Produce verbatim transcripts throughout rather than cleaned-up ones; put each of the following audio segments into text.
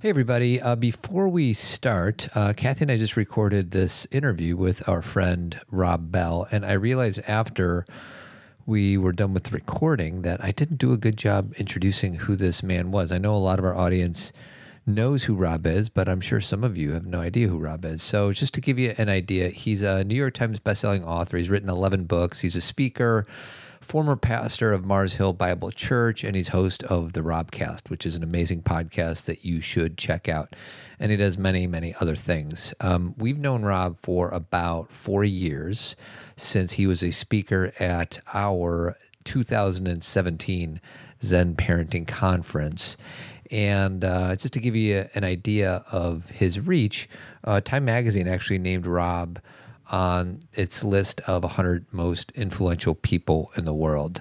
Hey, everybody. Uh, before we start, uh, Kathy and I just recorded this interview with our friend Rob Bell, and I realized after we were done with the recording that I didn't do a good job introducing who this man was. I know a lot of our audience knows who Rob is, but I'm sure some of you have no idea who Rob is. So just to give you an idea, he's a New York Times bestselling author. He's written eleven books. He's a speaker, former pastor of Mars Hill Bible Church, and he's host of The Robcast, which is an amazing podcast that you should check out. And he does many, many other things. Um, we've known Rob for about four years since he was a speaker at our two thousand seventeen Zen Parenting Conference. And uh, just to give you an idea of his reach, uh, Time Magazine actually named Rob on its list of one hundred most influential people in the world.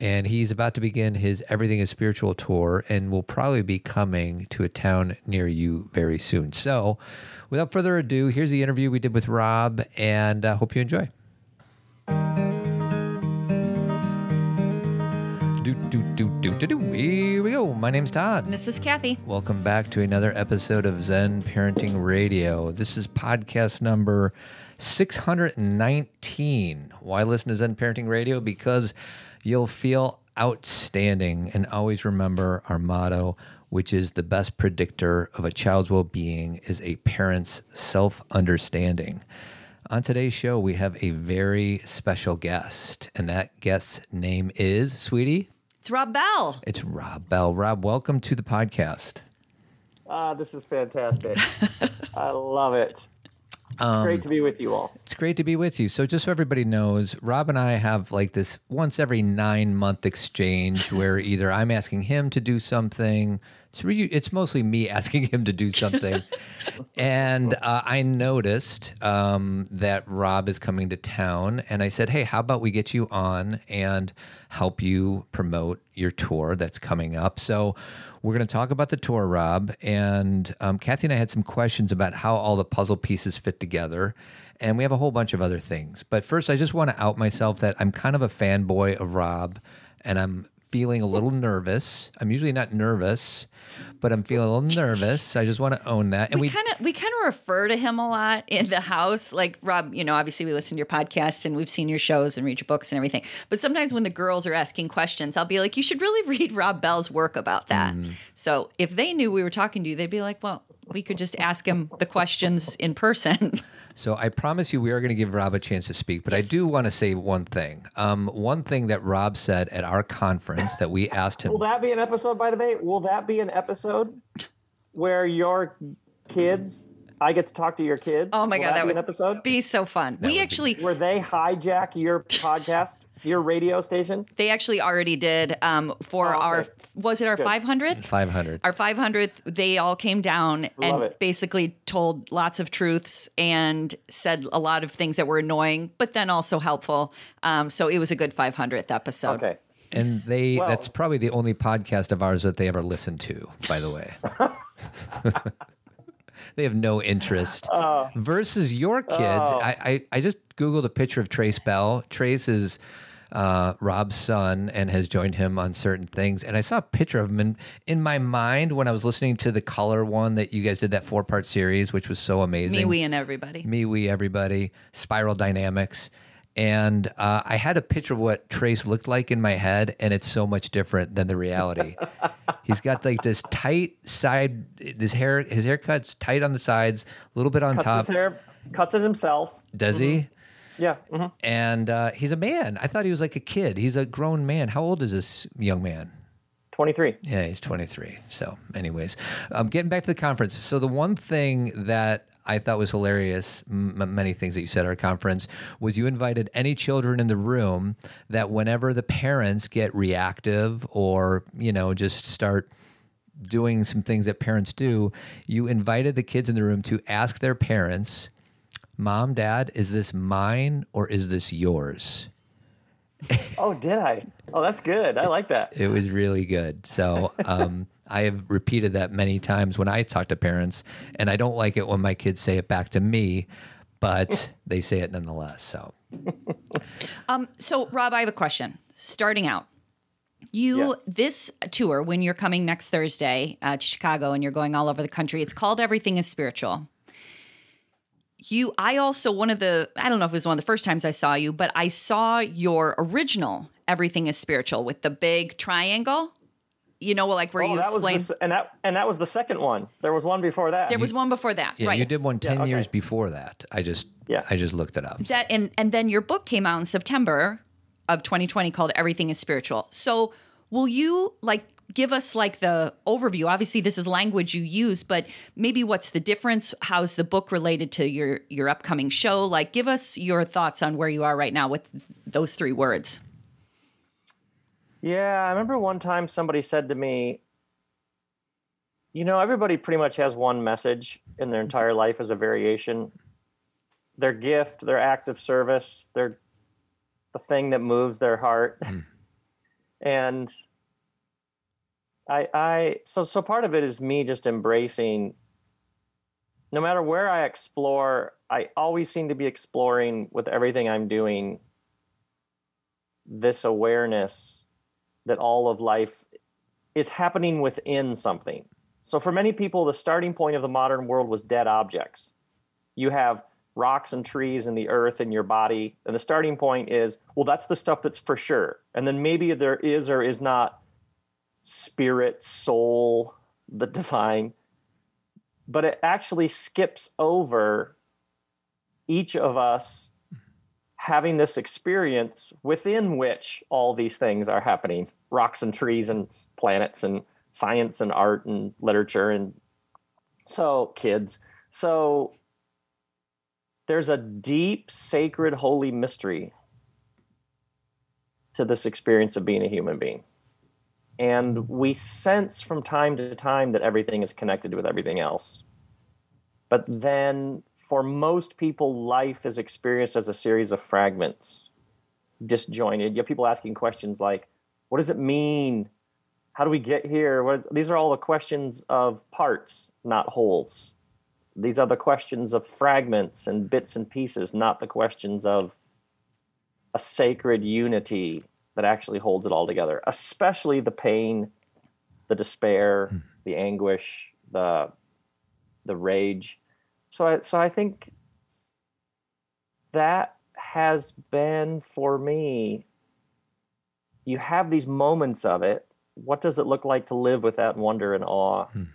And he's about to begin his Everything is Spiritual tour and will probably be coming to a town near you very soon. So without further ado, here's the interview we did with Rob, and I uh, hope you enjoy. Do, do, do, do, do, do. Here we go. My name's Todd. And this is Kathy. Welcome back to another episode of Zen Parenting Radio. This is podcast number six hundred nineteen. Why listen to Zen Parenting Radio? Because you'll feel outstanding. And always remember our motto, which is the best predictor of a child's well-being is a parent's self-understanding. On today's show, we have a very special guest, and that guest's name is, sweetie? It's Rob Bell. It's Rob Bell. Rob, welcome to the podcast. Ah, uh, this is fantastic. I love it. It's um, great to be with you all. It's great to be with you. So just so everybody knows, Rob and I have like this once every nine-month exchange where either I'm asking him to do something. It's, re- it's mostly me asking him to do something. And uh, I noticed um, that Rob is coming to town, and I said, hey, how about we get you on and help you promote your tour that's coming up? So we're going to talk about the tour, Rob, and um, Kathy and I had some questions about how all the puzzle pieces fit together, and we have a whole bunch of other things. But first, I just want to out myself that I'm kind of a fanboy of Rob, and I'm feeling a little nervous. I'm usually not nervous, but I'm feeling a little nervous. I just want to own that. And we kind of we kind of refer to him a lot in the house. Like, Rob, you know, obviously we listen to your podcast and we've seen your shows and read your books and everything. But sometimes when the girls are asking questions, I'll be like, you should really read Rob Bell's work about that. Mm. So if they knew we were talking to you, they'd be like, well, we could just ask him the questions in person. So I promise you we are going to give Rob a chance to speak, but yes. I do want to say one thing. Um, one thing that Rob said at our conference that we asked him. Will that be an episode, by the way? Will that be an episode where your kids, I get to talk to your kids? Oh, my God. Will that, that be would an episode? Be so fun. That we actually. Be. Where they hijack your podcast, your radio station? They actually already did um, for oh, okay. our, was it our Good. five hundredth? five hundred. Our five hundredth, they all came down Love and it. basically told lots of truths and said a lot of things that were annoying, but then also helpful. Um, so it was a good five hundredth episode. Okay. And they well, that's probably the only podcast of ours that they ever listened to, by the way. They have no interest. Uh, Versus your kids, uh, I, I, I just Googled a picture of Trace Bell. Trace is uh, Rob's son and has joined him on certain things. And I saw a picture of him in, in my mind when I was listening to the color one that you guys did, that four-part series, which was so amazing. Me, We, and Everybody. Me, We, Everybody, Spiral Dynamics. And uh, I had a picture of what Trace looked like in my head, and it's so much different than the reality. He's got like this tight side, this hair, his haircut's tight on the sides, a little bit on cuts top. His hair, cuts it himself. Does mm-hmm. he? Yeah. Mm-hmm. And uh, he's a man. I thought he was like a kid. He's a grown man. How old is this young man? twenty-three. Yeah, he's twenty-three. So anyways, um, getting back to the conference. So the one thing that I thought was hilarious, m- many things that you said at our conference, was you invited any children in the room that whenever the parents get reactive or, you know, just start doing some things that parents do, you invited the kids in the room to ask their parents, Mom, Dad, is this mine or is this yours? Oh, did I? Oh, that's good. I like that. It was really good. So um, I have repeated that many times when I talk to parents, and I don't like it when my kids say it back to me, but they say it nonetheless. So, um, so Rob, I have a question. Starting out, You yes. This tour, when you're coming next Thursday uh, to Chicago and you're going all over the country, it's called Everything is Spiritual. You, I also, one of the, I don't know if it was one of the first times I saw you, but I saw your original Everything is Spiritual with the big triangle, you know, like where oh, you explained. The, and, that, and that was the second one. There was one before that. There you, was one before that, yeah, right. You did one ten yeah, okay. years before that. I just yeah. I just looked it up. That and, and then your book came out in September of twenty twenty called Everything is Spiritual. So will you like give us like the overview? Obviously this is language you use, but maybe what's the difference? How's the book related to your, your upcoming show? Like give us your thoughts on where you are right now with those three words. Yeah. I remember one time somebody said to me, you know, everybody pretty much has one message in their entire life as a variation, their gift, their act of service, their the thing that moves their heart. Mm. And I, I, so, so part of it is me just embracing, no matter where I explore, I always seem to be exploring with everything I'm doing, this awareness that all of life is happening within something. So for many people, the starting point of the modern world was dead objects. You have rocks and trees and the earth and your body. And the starting point is, well, that's the stuff that's for sure. And then maybe there is or is not spirit, soul, the divine. But it actually skips over each of us having this experience within which all these things are happening. Rocks and trees and planets and science and art and literature and so kids. So there's a deep, sacred, holy mystery to this experience of being a human being. And we sense from time to time that everything is connected with everything else. But then for most people, life is experienced as a series of fragments, disjointed. You have people asking questions like, what does it mean? How do we get here? What is, these are all the questions of parts, not wholes. These are the questions of fragments and bits and pieces, not the questions of a sacred unity that actually holds it all together, especially the pain, the despair, mm. the anguish, the the rage. So I, so I think that has been, for me, you have these moments of it. What does it look like to live with that wonder and awe? Mm.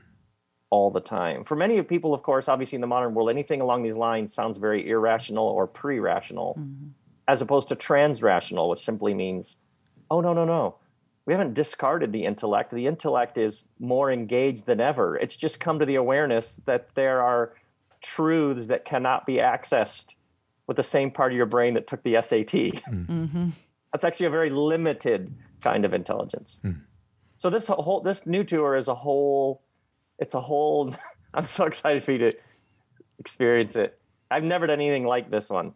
All the time. For many people, of course, obviously in the modern world, anything along these lines sounds very irrational or pre-rational, mm-hmm. as opposed to trans-rational, which simply means, oh, no, no, no. We haven't discarded the intellect. The intellect is more engaged than ever. It's just come to the awareness that there are truths that cannot be accessed with the same part of your brain that took the S A T. Mm-hmm. That's actually a very limited kind of intelligence. Mm. So this whole, this new tour is a whole... It's a whole, I'm so excited for you to experience it. I've never done anything like this one.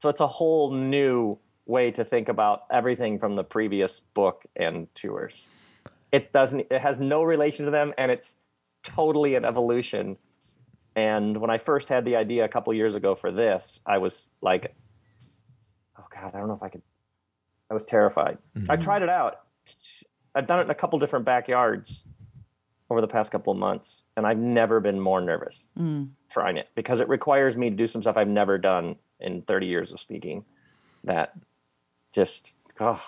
So it's a whole new way to think about everything from the previous book and tours. It doesn't, it has no relation to them, and it's totally an evolution. And when I first had the idea a couple years ago for this, I was like, oh God, I don't know if I could, I was terrified. Mm-hmm. I tried it out. I've done it in a couple different backyards over the past couple of months, and I've never been more nervous mm. trying it, because it requires me to do some stuff I've never done in thirty years of speaking. That just, oh.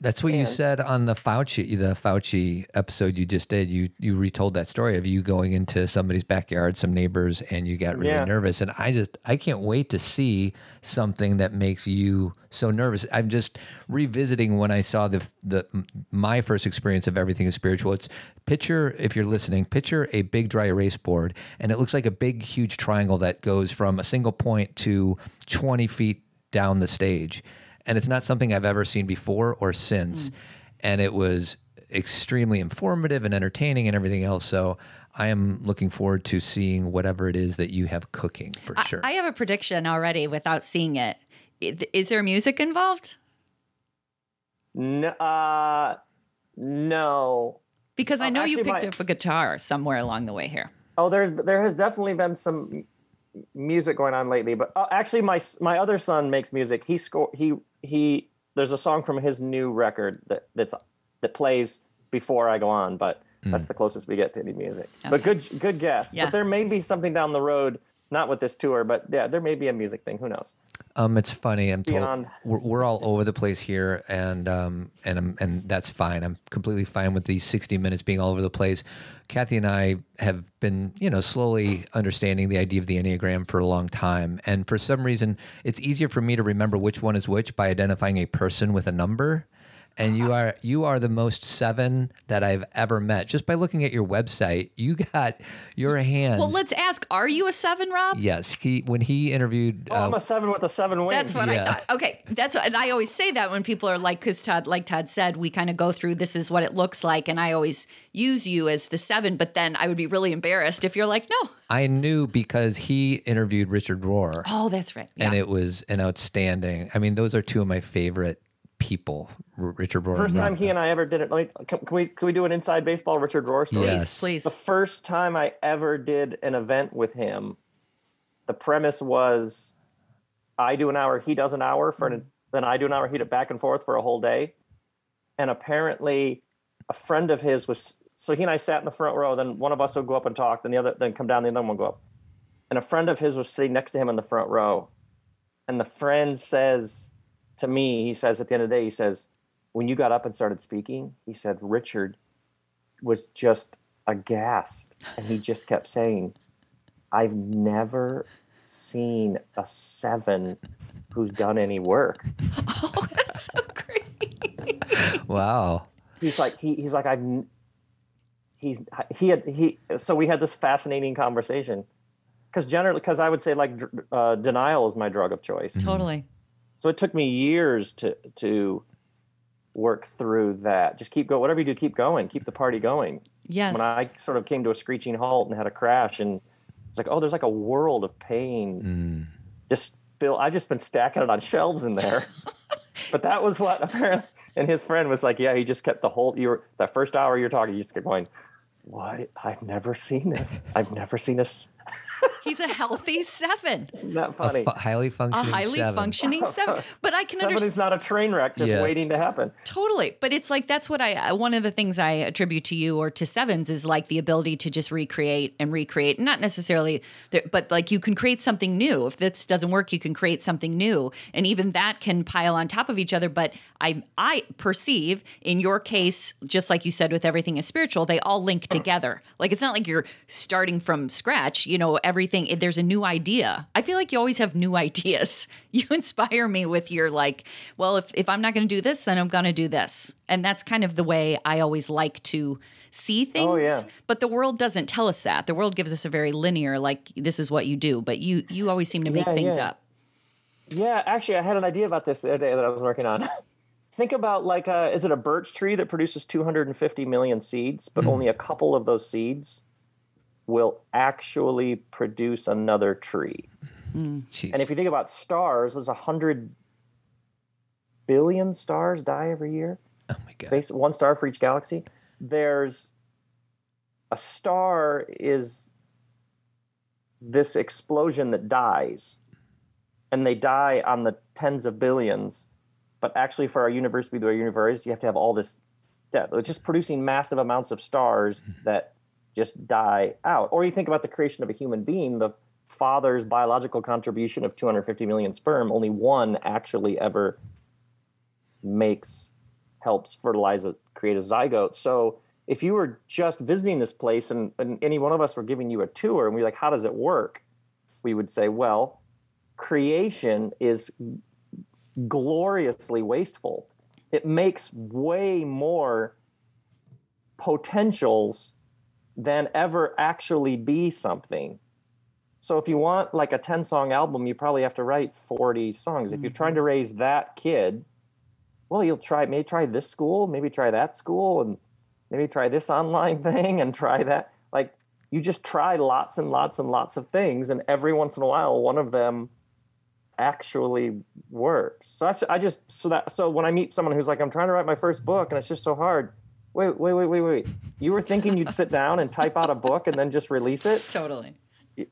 That's what man. You said on the Fauci, the Fauci episode you just did. You you retold that story of you going into somebody's backyard, some neighbors, and you got really yeah. nervous. And I just, I can't wait to see something that makes you so nervous. I'm just revisiting when I saw the the my first experience of Everything is Spiritual. It's picture, if you're listening, picture a big dry erase board, and it looks like a big, huge triangle that goes from a single point to twenty feet down the stage. And it's not something I've ever seen before or since. Mm. And it was extremely informative and entertaining and everything else. So I am looking forward to seeing whatever it is that you have cooking for I, sure. I have a prediction already without seeing it. Is there music involved? No. Uh, no. Because I know um, actually, you picked my... up a guitar somewhere along the way here. Oh, there's there has definitely been some music going on lately. But uh, actually, my my other son makes music. He score he... he there's a song from his new record that that's that plays before I go on, but mm. that's the closest we get to any music. Okay. But good good guess. Yeah. But there may be something down the road, not with this tour, but yeah, there may be a music thing. Who knows? Um, it's funny. I'm told, we're, we're all over the place here, and um, and I'm, and that's fine. I'm completely fine with these sixty minutes being all over the place. Kathy and I have been, you know, slowly understanding the idea of the Enneagram for a long time, and for some reason, it's easier for me to remember which one is which by identifying a person with a number. And you are you are the most seven that I've ever met. Just by looking at your website, you got your hands. Well, let's ask, are you a seven, Rob? Yes. He when he interviewed... Oh, uh, I'm a seven with a seven wing. That's what yeah. I thought. Okay. That's what, and I always say that when people are like, because Todd, like Todd said, we kind of go through this is what it looks like, and I always use you as the seven, but then I would be really embarrassed if you're like, no. I knew because he interviewed Richard Rohr. Oh, that's right. Yeah. And it was an outstanding... I mean, those are two of my favorite people, Richard Rohr. First time he and I ever did it. Let me, can, can we can we do an inside baseball Richard Rohr story? Yes, please. The first time I ever did an event with him, the premise was I do an hour, he does an hour, for an, then I do an hour, he does back and forth for a whole day. And apparently, a friend of his was so he and I sat in the front row. Then one of us would go up and talk, then the other then come down, the other one would go up. And a friend of his was sitting next to him in the front row, and the friend says to me, he says, at the end of the day, he says, when you got up and started speaking, he said, Richard was just aghast. And he just kept saying, I've never seen a seven who's done any work. Oh, that's so great. Wow. He's like, he, he's like, I've, he's, he had, he, so we had this fascinating conversation. Cause generally, cause I would say like uh, denial is my drug of choice. Totally. So it took me years to to work through that. Just keep going. Whatever you do, keep going. Keep the party going. Yes. When I sort of came to a screeching halt and had a crash, and it's like, oh, there's like a world of pain. Mm. Just Bill, I've just been stacking it on shelves in there. But that was what apparently. And his friend was like, yeah, he just kept the whole. You were that first hour you're talking, you just kept going. What? I've never seen this. I've never seen this. He's a healthy seven. Isn't that funny? A fu- highly functioning seven. A highly seven. functioning seven. But I can understand. Somebody's not a train wreck just yeah. waiting to happen. Totally. But it's like, that's what I, one of the things I attribute to you or to sevens is like the ability to just recreate and recreate. Not necessarily, but like you can create something new. If this doesn't work, you can create something new. And even that can pile on top of each other. But I, I perceive in your case, just like you said, with Everything is Spiritual, they all link together. Like, it's not like you're starting from scratch, you know, everything, there's a new idea. I feel like you always have new ideas. You inspire me with your like, well, if, if I'm not going to do this, then I'm going to do this. And that's kind of the way I always like to see things. Oh, yeah. But the world doesn't tell us that. The world gives us a very linear, like, this is what you do. But you, you always seem to make yeah, things yeah. up. Yeah, actually, I had an idea about this the other day that I was working on. Think about like, a, is it a birch tree that produces two hundred fifty million seeds, but mm. only a couple of those seeds will actually produce another tree? Mm. And if you think about stars, was one hundred billion stars die every year? Oh my God. Based, one star for each galaxy. There's a star is this explosion that dies, and they die on the tens of billions. But actually, for our universe to be our universe, you have to have all this death. It's just producing massive amounts of stars that just die out. Or you think about the creation of a human being, the father's biological contribution of two hundred fifty million sperm, only one actually ever makes, helps fertilize, a, create a zygote. So if you were just visiting this place and, and any one of us were giving you a tour and we were like, how does it work? We would say, well, creation is gloriously wasteful. It makes way more potentials than ever actually be something. So if you want like a ten song album, you probably have to write forty songs. Mm-hmm. If you're trying to raise that kid, well, you'll try, maybe try this school, maybe try that school, and maybe try this online thing and try that. Like, you just try lots and lots and lots of things, and every once in a while, one of them actually works. So that's, I just so that so when I meet someone who's like, I'm trying to write my first book and it's just so hard. Wait, wait, wait, wait, wait. You were thinking you'd sit down and type out a book and then just release it? Totally.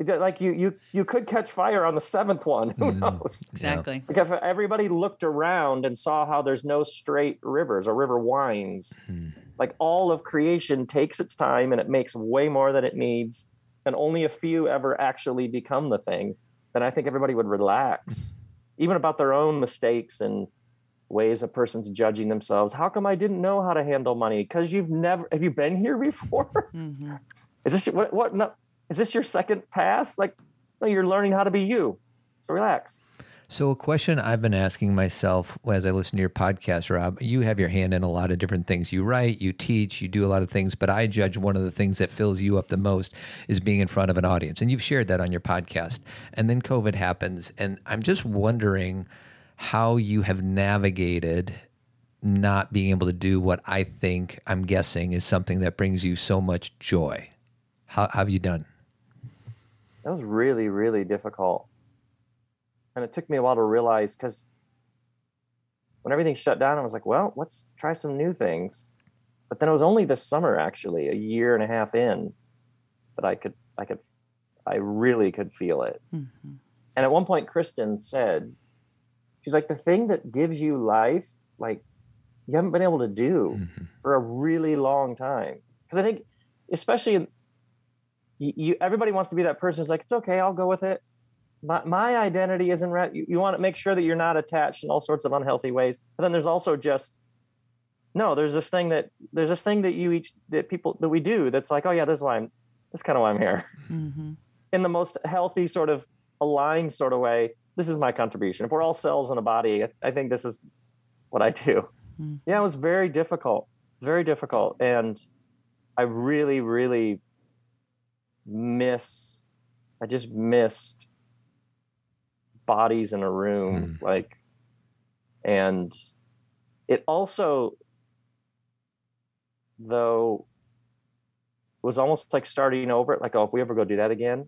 like you you you could catch fire on the seventh one. Who mm-hmm. knows? Exactly. Like if everybody looked around and saw how there's no straight rivers or river winds, mm. like all of creation takes its time and it makes way more than it needs, and only a few ever actually become the thing, then I think everybody would relax, even about their own mistakes and ways a person's judging themselves. How come I didn't know how to handle money? Because you've never, have you been here before? Mm-hmm. Is this what? what no, is this your second pass? Like, no, you're learning how to be you. So relax. So a question I've been asking myself as I listen to your podcast, Rob, you have your hand in a lot of different things. You write, you teach, you do a lot of things, but I judge one of the things that fills you up the most is being in front of an audience. And you've shared that on your podcast. And then COVID happens. And I'm just wondering how you have navigated not being able to do what I think, I'm guessing, is something that brings you so much joy. How, how have you done? That was really, really difficult. And it took me a while to realize, because when everything shut down, I was like, well, let's try some new things. But then it was only this summer, actually, a year and a half in, that I could, I could, I really could feel it. Mm-hmm. And at one point, Kristen said, she's like, the thing that gives you life, like you haven't been able to do mm-hmm. for a really long time. Because I think, especially in, you, you, everybody wants to be that person who's like, it's okay, I'll go with it. My, my identity isn't right. You, you want to make sure that you're not attached in all sorts of unhealthy ways. But then there's also just, no, there's this thing that, there's this thing that you each, that people, that we do that's like, oh yeah, this is why I'm, that's kind of why I'm here. Mm-hmm. In the most healthy sort of aligned sort of way, this is my contribution. If we're all cells in a body, I, I think this is what I do. Mm-hmm. Yeah, it was very difficult, very difficult. And I really, really miss, I just missed bodies in a room, mm. like, and it also, though, was almost like starting over. Like, oh, if we ever go do that again,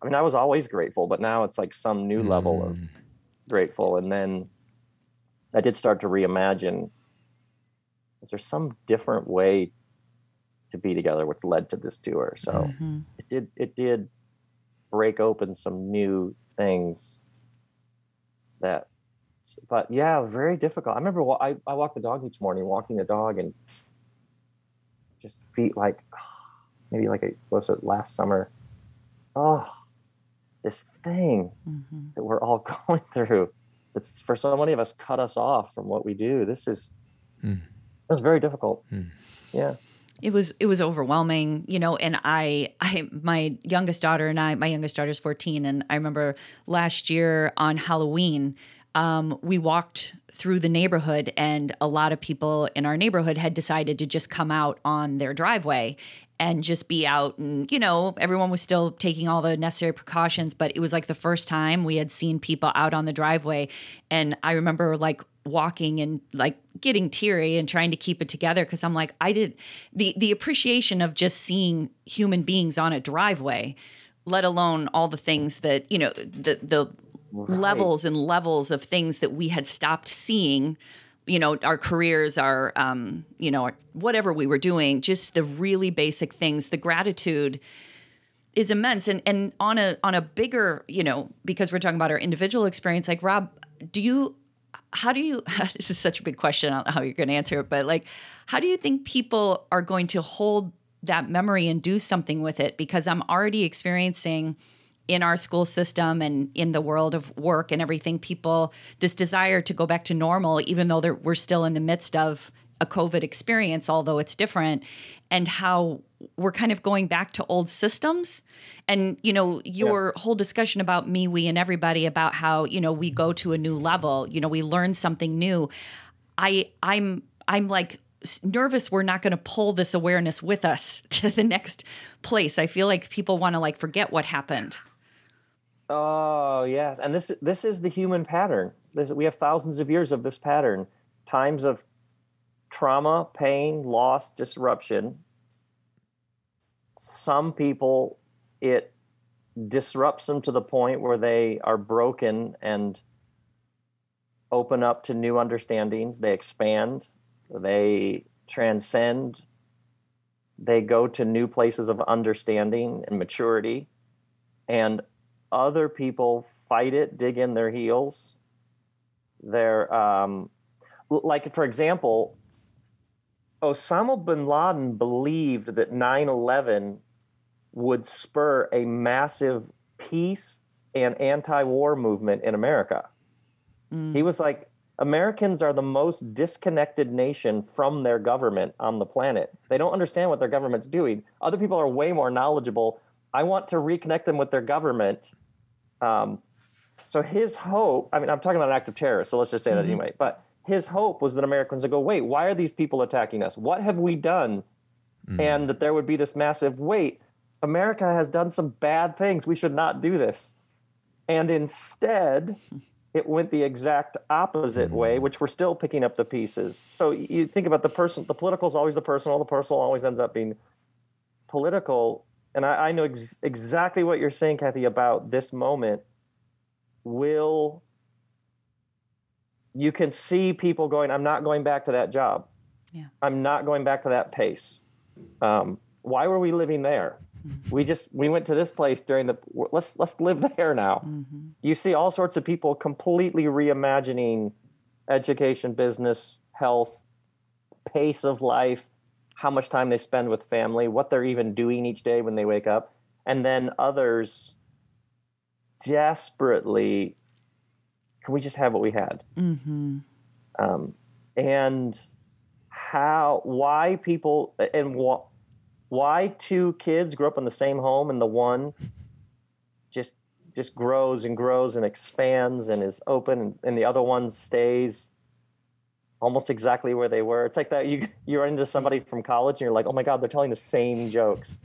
I mean, I was always grateful, but now it's like some new mm. level of grateful. And then I did start to reimagine, is there some different way to be together, which led to this tour? So mm-hmm. it did, it did break open some new things that, but yeah, very difficult. I remember wa- I, I walked the dog each morning, walking the dog and just feet like, maybe like it was last summer. Oh, this thing mm-hmm. that we're all going through. It's for so many of us cut us off from what we do. This is, mm. it was very difficult. Mm. Yeah. It was, it was overwhelming, you know, and I, I, my youngest daughter and I, my youngest daughter's fourteen. And I remember last year on Halloween, um, we walked through the neighborhood and a lot of people in our neighborhood had decided to just come out on their driveway and just be out. And, you know, everyone was still taking all the necessary precautions, but it was like the first time we had seen people out on the driveway. And I remember like walking and like getting teary and trying to keep it together. Cause I'm like, I did the, the appreciation of just seeing human beings on a driveway, let alone all the things that, you know, the, the right. levels and levels of things that we had stopped seeing, you know, our careers, our, um, you know, our, whatever we were doing, just the really basic things, the gratitude is immense. And, and on a, on a bigger, you know, because we're talking about our individual experience, like Rob, do you, How do you, this is such a big question, I don't know how you're going to answer it, but like, how do you think people are going to hold that memory and do something with it? Because I'm already experiencing in our school system and in the world of work and everything, people, this desire to go back to normal, even though we're still in the midst of a COVID experience, although it's different, and how we're kind of going back to old systems. And, you know, your yeah. whole discussion about me, we, and everybody about how, you know, we go to a new level, you know, we learn something new. I, I'm, I'm like nervous we're not going to pull this awareness with us to the next place. I feel like people want to like forget what happened. Oh, yes. And this, this is the human pattern. This, we have thousands of years of this pattern, times of trauma, pain, loss, disruption. Some people, it disrupts them to the point where they are broken and open up to new understandings. They expand, they transcend, They go to new places of understanding and maturity, and other people fight it, dig in their heels. They're um, like, for example, Osama bin Laden believed that nine eleven would spur a massive peace and anti-war movement in America. Mm. He was like, Americans are the most disconnected nation from their government on the planet. They don't understand what their government's doing. Other people are way more knowledgeable. I want to reconnect them with their government. Um, so his hope, I mean, I'm talking about an act of terror, so let's just say mm-hmm. that anyway. But his hope was that Americans would go, wait, why are these people attacking us? What have we done? Mm. And that there would be this massive, wait, America has done some bad things. We should not do this. And instead, it went the exact opposite way, which we're still picking up the pieces. So you think about the person, the political is always the personal, the personal always ends up being political. And I, I know ex- exactly what you're saying, Kathy, about this moment. Will, you can see people going, I'm not going back to that job. Yeah. I'm not going back to that pace. Um, why were we living there? We just, we went to this place during the, let's, let's live there now. Mm-hmm. You see all sorts of people completely reimagining education, business, health, pace of life, how much time they spend with family, what they're even doing each day when they wake up. And then others desperately, can we just have what we had? Mm-hmm. Um, and how, why people, and what, why two kids grew up in the same home and the one just just grows and grows and expands and is open, and the other one stays almost exactly where they were. It's like that you you run into somebody from college and you're like, oh my God, they're telling the same jokes.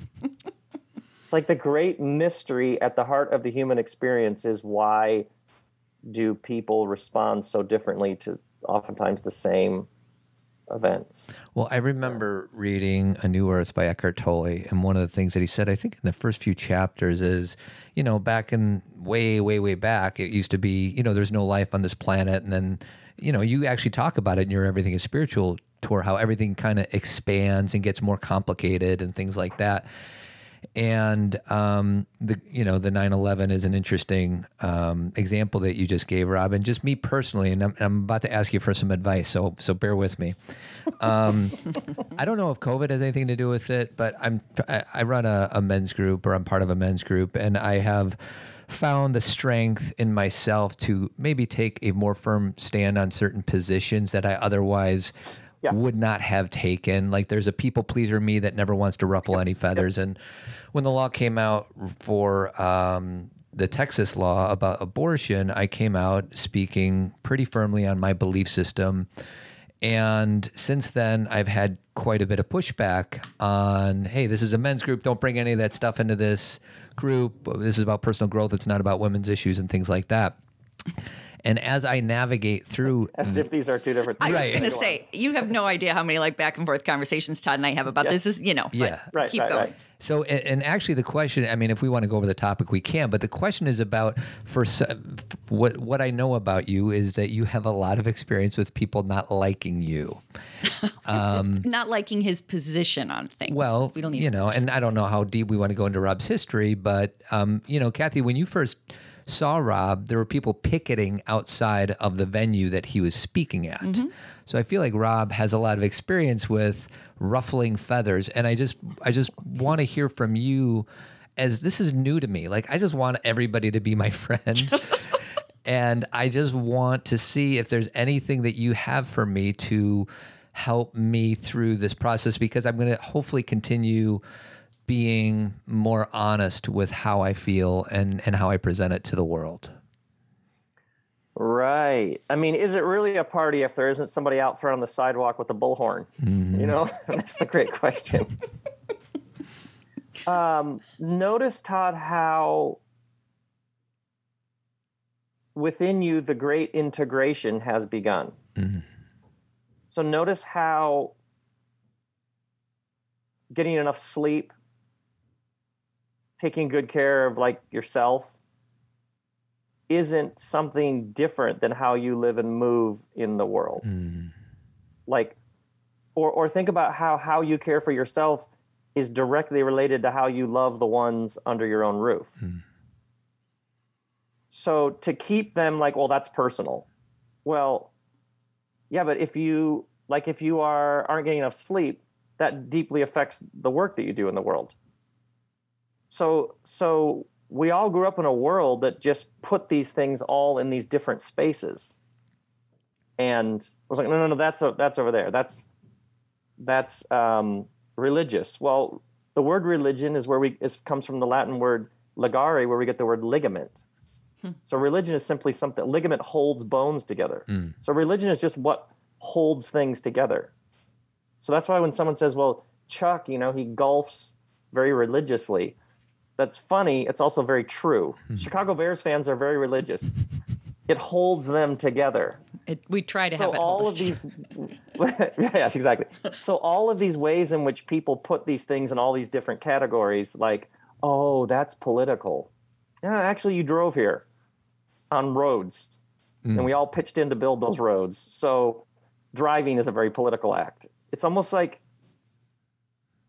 It's like the great mystery at the heart of the human experience is, why do people respond so differently to oftentimes the same events? Well, I remember reading A New Earth by Eckhart Tolle, and one of the things that he said, I think in the first few chapters, is, you know, back in way, way, way back, it used to be, you know, there's no life on this planet, and then, you know, you actually talk about it in your Everything is Spiritual tour, how everything kind of expands and gets more complicated and things like that. And, um, the, you know, the nine eleven is an interesting, um, example that you just gave, Rob, and just me personally. And I'm, I'm about to ask you for some advice. So, so bear with me. Um, I don't know if COVID has anything to do with it, but I'm, I, I run a, a men's group, or I'm part of a men's group, and I have found the strength in myself to maybe take a more firm stand on certain positions that I otherwise Yeah. would not have taken. Like, there's a people pleaser in me that never wants to ruffle yep. any feathers. Yep. And when the law came out for um, the Texas law about abortion, I came out speaking pretty firmly on my belief system. And since then, I've had quite a bit of pushback on, hey, this is a men's group. Don't bring any of that stuff into this group. This is about personal growth. It's not about women's issues and things like that. And as I navigate through... As if these are two different things. I was going to say, you have no idea how many like back and forth conversations Todd and I have about yes. this. Is, you know, yeah. right, keep right, going. Right. So, and actually the question, I mean, if we want to go over the topic, we can, but the question is about, for what what I know about you is that you have a lot of experience with people not liking you. Um, not liking his position on things. Well, we don't need you know, and I don't know how deep we want to go into Rob's history, but, um, you know, Kathy, when you first... saw Rob, there were people picketing outside of the venue that he was speaking at. Mm-hmm. So I feel like Rob has a lot of experience with ruffling feathers. And I just, I just want to hear from you, as this is new to me. Like, I just want everybody to be my friend. And I just want to see if there's anything that you have for me to help me through this process, because I'm going to hopefully continue being more honest with how I feel and, and how I present it to the world. Right. I mean, is it really a party if there isn't somebody out front on the sidewalk with a bullhorn? Mm-hmm. You know, that's the great question. um, notice, Todd, how within you the great integration has begun. Mm-hmm. So notice how getting enough sleep, taking good care of like yourself isn't something different than how you live and move in the world. Mm. Like, or, or think about how, how you care for yourself is directly related to how you love the ones under your own roof. Mm. So to keep them like, well, that's personal. Well, yeah, but if you like, if you are aren't getting enough sleep, that deeply affects the work that you do in the world. So, so we all grew up in a world that just put these things all in these different spaces. And I was like, no, no, no, that's a, that's over there. That's that's um, religious. Well, the word religion is where we it comes from the Latin word ligare, where we get the word ligament. Hmm. So religion is simply something ligament holds bones together. Mm. So religion is just what holds things together. So that's why when someone says, well, Chuck, you know, he golfs very religiously. That's funny. It's also very true. Mm-hmm. Chicago Bears fans are very religious. It holds them together. It, we try to so have it all of these. Yes, exactly. So all of these ways in which people put these things in all these different categories, like, oh, that's political. Yeah, actually, you drove here on roads, mm. and we all pitched in to build those roads. So driving is a very political act. It's almost like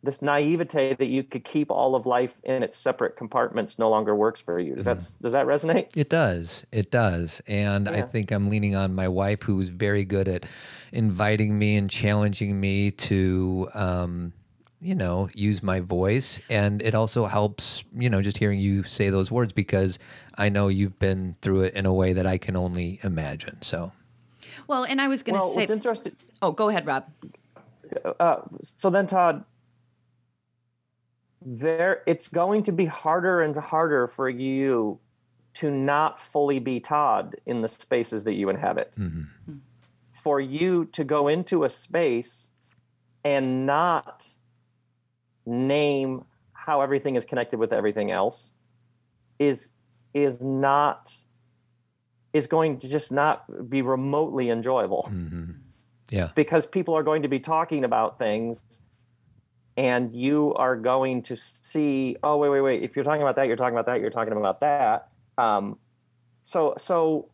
this naivete that you could keep all of life in its separate compartments no longer works for you. Does that mm. does that resonate? It does. It does. And yeah. I think I'm leaning on my wife, who's very good at inviting me and challenging me to, um, you know, use my voice. And it also helps, you know, just hearing you say those words, because I know you've been through it in a way that I can only imagine. So, well, and I was going to well, say, what's interesting. Oh, go ahead, Rob. Uh, so then, Todd. There, it's going to be harder and harder for you to not fully be Todd in the spaces that you inhabit. Mm-hmm. For you to go into a space and not name how everything is connected with everything else is is not is going to just not be remotely enjoyable. Mm-hmm. Yeah, because people are going to be talking about things. And you are going to see, oh, wait, wait, wait. If you're talking about that, you're talking about that, you're talking about that. Um, so so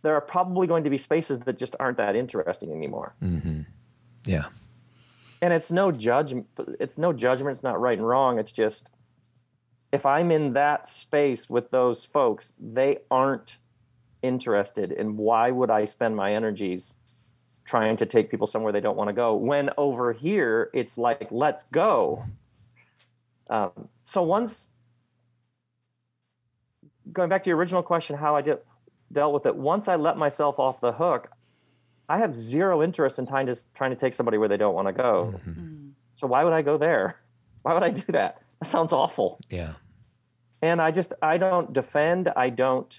there are probably going to be spaces that just aren't that interesting anymore. Mm-hmm. Yeah. And it's no judgment. It's no judgment. It's not right and wrong. It's just if I'm in that space with those folks, they aren't interested. And why would I spend my energies trying to take people somewhere they don't want to go, when over here it's like, let's go. Um, so once, going back to your original question, how I did, dealt with it, once I let myself off the hook, I have zero interest in trying to, trying to take somebody where they don't want to go. Mm-hmm. Mm-hmm. So why would I go there? Why would I do that? That sounds awful. Yeah. And I just, I don't defend, I don't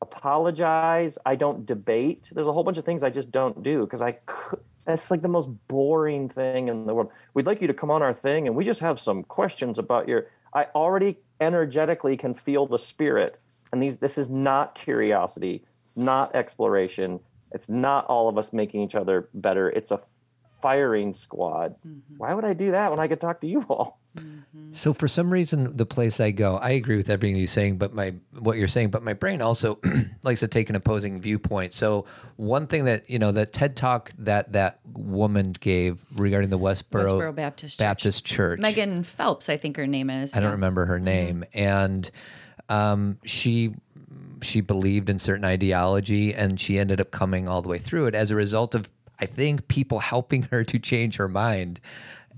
apologize. I don't debate. There's a whole bunch of things I just don't do because I could, that's like the most boring thing in the world. We'd like you to come on our thing and we just have some questions about your, I already energetically can feel the spirit. And these, this is not curiosity. It's not exploration. It's not all of us making each other better. It's a firing squad. Mm-hmm. Why would I do that when I could talk to you all? Mm-hmm. So for some reason, the place I go, I agree with everything you're saying, but my what you're saying, but my brain also likes to take an opposing viewpoint. So one thing that, you know, the TED Talk that that woman gave regarding the Westboro, Westboro Baptist, Baptist Church. Church. Megan Phelps, I think her name is. I yeah. don't remember her name. Mm-hmm. And um, she... she believed in certain ideology and she ended up coming all the way through it as a result of, I think, people helping her to change her mind.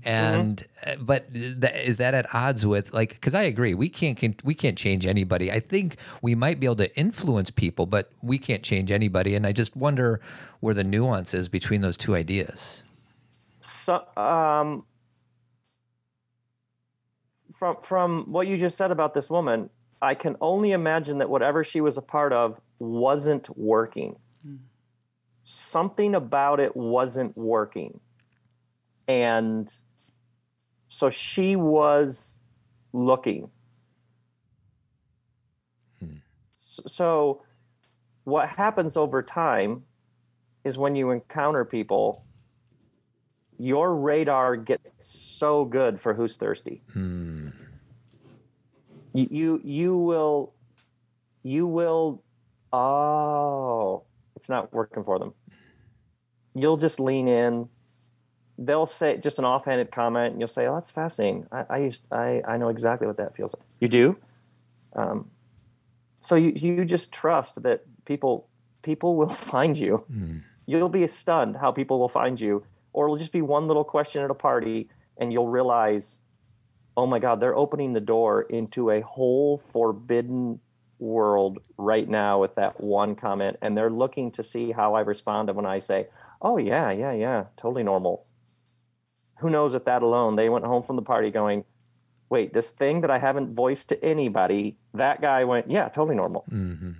And, mm-hmm. but th- is that at odds with, like, because I agree, we can't, can, we can't change anybody. I think we might be able to influence people, but we can't change anybody. And I just wonder where the nuance is between those two ideas. So, um, from, from what you just said about this woman, I can only imagine that whatever she was a part of wasn't working. Mm. Something about it wasn't working. And so she was looking. Hmm. So what happens over time is when you encounter people, your radar gets so good for who's thirsty. Hmm. You you will, you will, oh, it's not working for them. You'll just lean in. they'll say just an offhanded comment, and you'll say, "Oh, that's fascinating. I I, used, I, I know exactly what that feels like." You do. Um, so you you just trust that people people will find you. Mm. You'll be stunned how people will find you, or it'll just be one little question at a party, and you'll realize, oh my God, they're opening the door into a whole forbidden world right now with that one comment, and they're looking to see how I respond when I say, "Oh yeah, yeah, yeah, totally normal." Who knows if that alone, they went home from the party going, "Wait, this thing that I haven't voiced to anybody, that guy went, yeah, totally normal." Mm-hmm.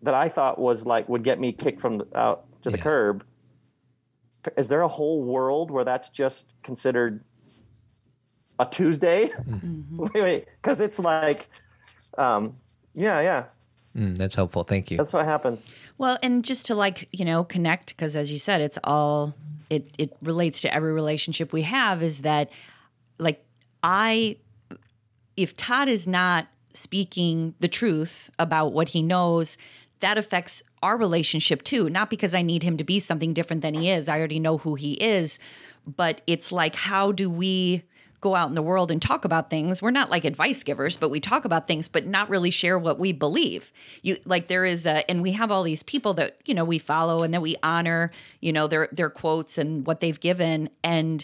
That I thought was like would get me kicked from the, out to yeah. the curb. Is there a whole world where that's just considered a Tuesday? Mm-hmm. wait, wait, because it's like, um, yeah, yeah. Mm, that's helpful. Thank you. That's what happens. Well, and just to like, you know, connect, because as you said, it's all, it, it relates to every relationship we have, is that like I, if Todd is not speaking the truth about what he knows, that affects our relationship too. Not because I need him to be something different than he is. I already know who he is, but it's like, how do we go out in the world and talk about things? We're not like advice givers, but we talk about things, but not really share what we believe. You like there is a, and we have all these people that, you know, we follow and that we honor, you know, their, their quotes and what they've given. And,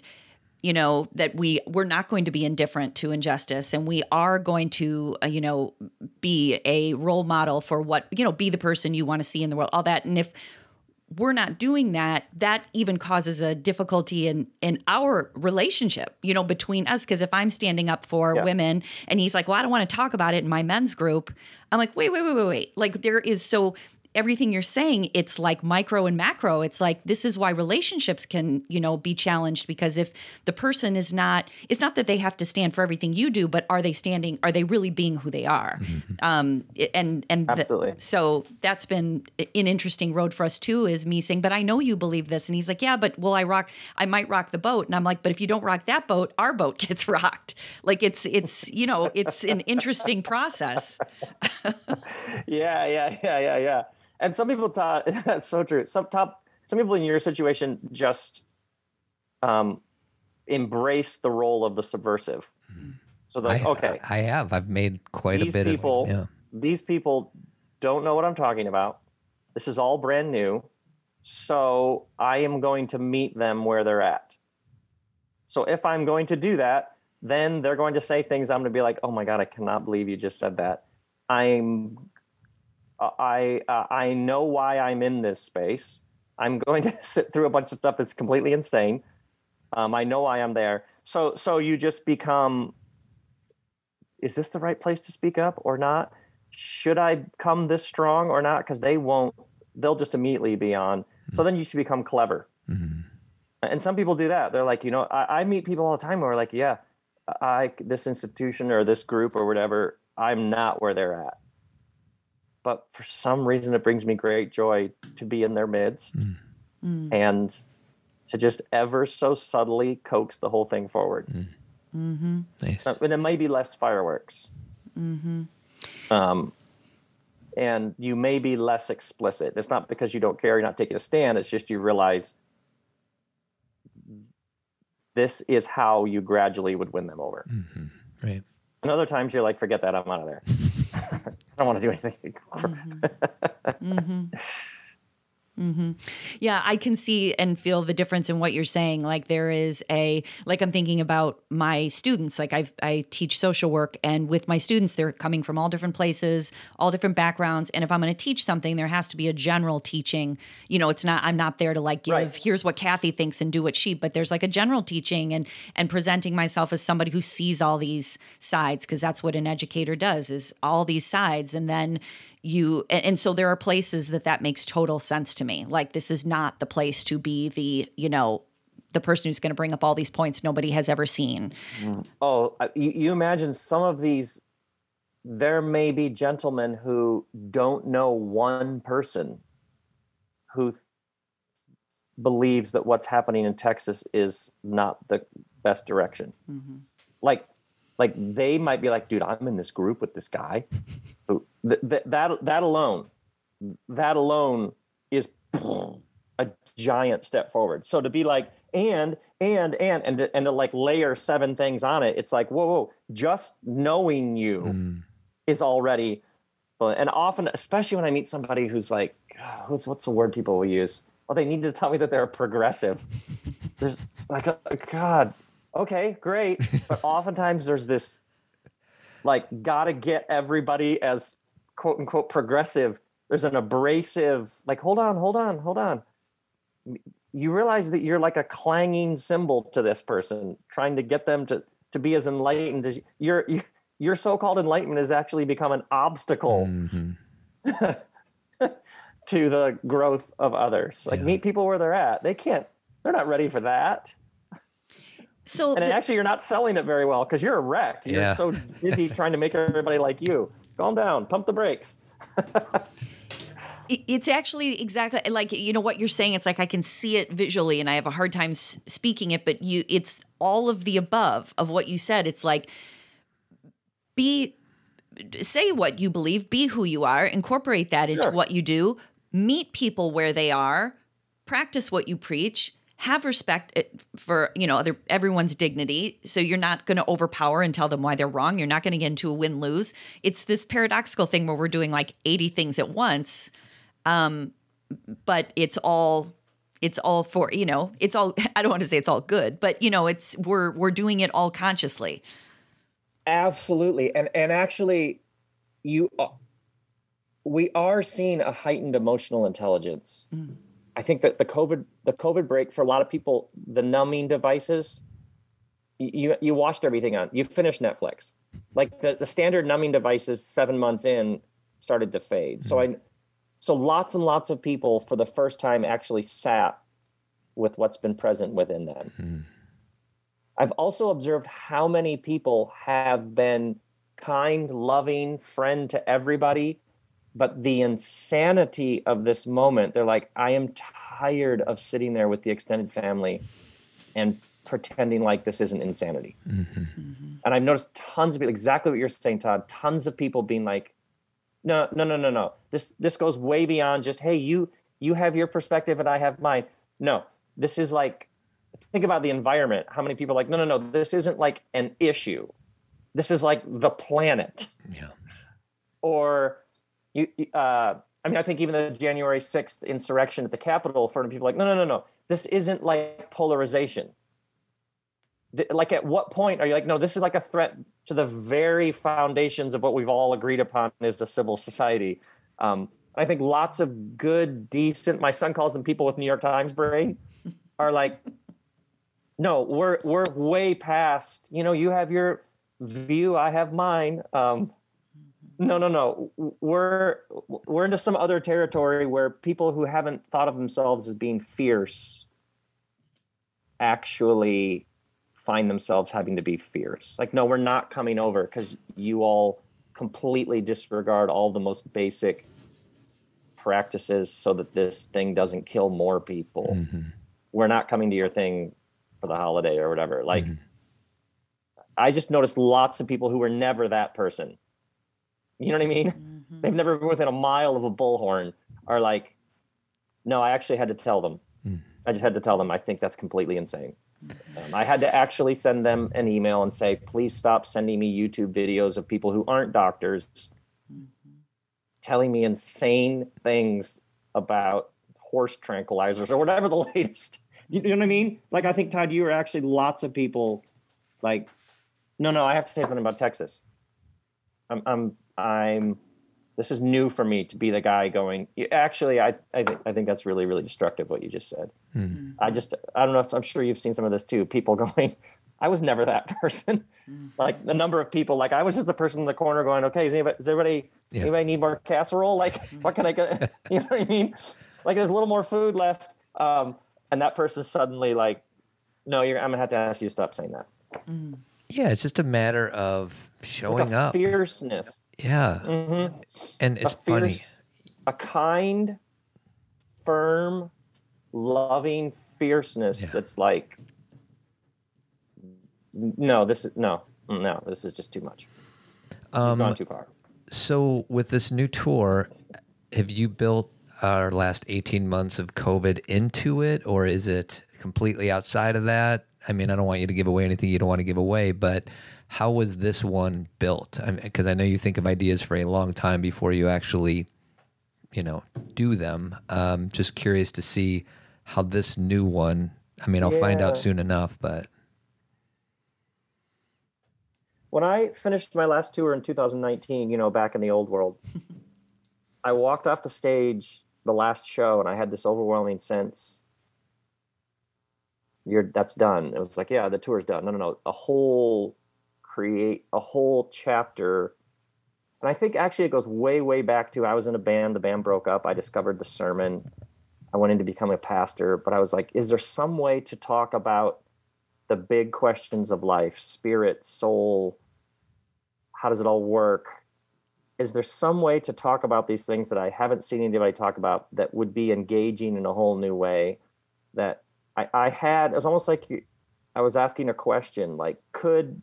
you know, that we, we're not going to be indifferent to injustice, and we are going to, uh, you know, be a role model for what, you know, be the person you want to see in the world, all that. And if we're not doing that, that even causes a difficulty in, in our relationship, you know, between us. Because if I'm standing up for yeah. women and he's like, "Well, I don't want to talk about it in my men's group," I'm like, wait, wait, wait, wait, wait. Like there is so everything you're saying, it's like micro and macro. It's like, this is why relationships can, you know, be challenged, because if the person is not, it's not that they have to stand for everything you do, but are they standing, are they really being who they are? Mm-hmm. Um, and, and absolutely. The, so that's been an interesting road for us too, is me saying, "But I know you believe this." And he's like, "Yeah, but will I rock, I might rock the boat." And I'm like, "But if you don't rock that boat, our boat gets rocked." Like it's, it's, you know, it's an interesting process. yeah, yeah, yeah, yeah, yeah. And some people, talk, that's so true. Some top, some people in your situation just um, embrace the role of the subversive. So that, I, okay, I have. I've made quite these a bit people, of yeah. These people don't know what I'm talking about. This is all brand new. So I am going to meet them where they're at. So if I'm going to do that, then they're going to say things. I'm going to be like, "Oh my God, I cannot believe you just said that. I'm I uh, I know why I'm in this space. I'm going to sit through a bunch of stuff that's completely insane. Um, I know why I'm there." So so you just become, is this the right place to speak up or not? Should I come this strong or not? Because they won't, they'll just immediately be on. Mm-hmm. So then you should become clever. Mm-hmm. And some people do that. They're like, you know, I, I meet people all the time who are like, yeah, I this institution or this group or whatever, I'm not where they're at. But for some reason, it brings me great joy to be in their midst mm. and to just ever so subtly coax the whole thing forward. Mm. Mm-hmm. Nice. And it may be less fireworks. Mm-hmm. Um, and you may be less explicit. It's not because you don't care, you're not taking a stand. It's just you realize this is how you gradually would win them over. Mm-hmm. Right. And other times you're like, "Forget that, I'm out of there." I don't want to do anything. Mm-hmm. Mm-hmm. Mm-hmm. Yeah, I can see and feel the difference in what you're saying. Like there is a, like I'm thinking about my students, like I I teach social work, and with my students, they're coming from all different places, all different backgrounds. And if I'm going to teach something, there has to be a general teaching. You know, it's not, I'm not there to like give, right. here's what Kathy thinks and do what she, but there's like a general teaching and, and presenting myself as somebody who sees all these sides, because that's what an educator does, is all these sides. And then you, and so there are places that that makes total sense to me. Like this is not the place to be the, you know, the person who's going to bring up all these points nobody has ever seen. Oh, you imagine some of these, there may be gentlemen who don't know one person who th- believes that what's happening in Texas is not the best direction. Mm-hmm. Like, Like they might be like, "Dude, I'm in this group with this guy." That, that, that alone, that alone is a giant step forward. So to be like, and, and, and, and to, and to like layer seven things on it, it's like, whoa, whoa, just knowing you mm. is already, and often, especially when I meet somebody who's like, oh, who's, what's the word people will use? Well, they need to tell me that they're progressive. There's like, a, a, God, okay, great. But oftentimes there's this, like, gotta get everybody as quote unquote progressive. There's an abrasive, like, hold on, hold on, hold on. You realize that you're like a clanging cymbal to this person, trying to get them to, to be as enlightened as you. Your, your so-called enlightenment has actually become an obstacle mm-hmm. to the growth of others. Like, yeah. meet people where they're at. They can't, they're not ready for that. So and the, actually, you're not selling it very well because you're a wreck. You're yeah. so busy trying to make everybody like you. Calm down, pump the brakes. It's actually exactly like, you know, what you're saying. It's like I can see it visually and I have a hard time speaking it, but you, it's all of the above of what you said. It's like, be, say what you believe, be who you are, incorporate that into sure. what you do, meet people where they are, practice what you preach, have respect for, you know, other, everyone's dignity. So you're not going to overpower and tell them why they're wrong. You're not going to get into a win-lose. It's this paradoxical thing where we're doing like eighty things at once. Um, but it's all, it's all for, you know, it's all, I don't want to say it's all good, but, you know, it's, we're, we're doing it all consciously. Absolutely. And, and actually you, are, we are seeing a heightened emotional intelligence. Mm. I think that the COVID, the COVID break for a lot of people, the numbing devices, you, you watched everything on, you finished Netflix. Like the, the standard numbing devices seven months in started to fade. So I, So lots and lots of people for the first time actually sat with what's been present within them. Mm. I've also observed how many people have been kind, loving, friend to everybody, but the insanity of this moment, they're like, I am tired of sitting there with the extended family and pretending like this isn't insanity. Mm-hmm. Mm-hmm. And I've noticed tons of people, exactly what you're saying, Todd, tons of people being like, No, no, no, no, no. This this goes way beyond just, hey, you you have your perspective and I have mine. No, this is like, think about the environment. How many people are like, no, no, no, this isn't like an issue. This is like the planet. Yeah. Or, you. Uh, I mean, I think even the January sixth insurrection at the Capitol, for people like, no, no, no, no, this isn't like polarization. Like, at what point are you like, no, this is like a threat to the very foundations of what we've all agreed upon is a civil society. Um, I think lots of good, decent, my son calls them people with New York Times brain, are like, no, we're we're way past, you know, you have your view, I have mine. Um, no, no, no, we're, we're into some other territory where people who haven't thought of themselves as being fierce actually find themselves having to be fierce. Like, no, we're not coming over because you all completely disregard all the most basic practices so that this thing doesn't kill more people. Mm-hmm. We're not coming to your thing for the holiday or whatever. Like, mm-hmm. I just noticed lots of people who were never that person. You know what I mean? Mm-hmm. They've never been within a mile of a bullhorn, are like, no, I actually had to tell them. Mm. I just had to tell them, I think that's completely insane. Um, I had to actually send them an email and say, please stop sending me YouTube videos of people who aren't doctors mm-hmm. telling me insane things about horse tranquilizers or whatever the latest. You know what I mean? Like, I think, Todd, you were actually lots of people like, no, no, I have to say something about Texas. I'm, I'm, I'm, this is new for me to be the guy going, actually, I, I think, I think that's really, really destructive what you just said. Mm-hmm. I just, I don't know if I'm sure you've seen some of this too. People going, I was never that person. Mm-hmm. Like the number of people, like I was just the person in the corner going, okay, is anybody, is everybody, yeah. anybody need more casserole? Like, what can I get? You know what I mean? Like there's a little more food left. Um, and that person suddenly like, no, you're, I'm gonna have to ask you to stop saying that. Mm-hmm. Yeah. It's just a matter of showing like up. Fierceness. Yeah. Mm-hmm. And it's a fierce, funny. A kind, firm, loving fierceness yeah. that's like, no, this is, no, no, this is just too much. Um, You've gone too far. So with this new tour, have you built our last eighteen months of COVID into it, or is it completely outside of that? I mean, I don't want you to give away anything you don't want to give away, but how was this one built? Because I, mean, I know you think of ideas for a long time before you actually, you know, do them. Um, just curious to see how this new one, I mean, I'll yeah. find out soon enough, but. When I finished my last tour in two thousand nineteen, you know, back in the old world, I walked off the stage the last show and I had this overwhelming sense, you're that's done. It was like, yeah, the tour's done. No, no, no. A whole create a whole chapter. And I think actually it goes way, way back to I was in a band, the band broke up, I discovered the sermon. I went in to become a pastor, but I was like, is there some way to talk about the big questions of life, spirit, soul, how does it all work? Is there some way to talk about these things that I haven't seen anybody talk about that would be engaging in a whole new way that I, I had? It was almost like you, I was asking a question, like, could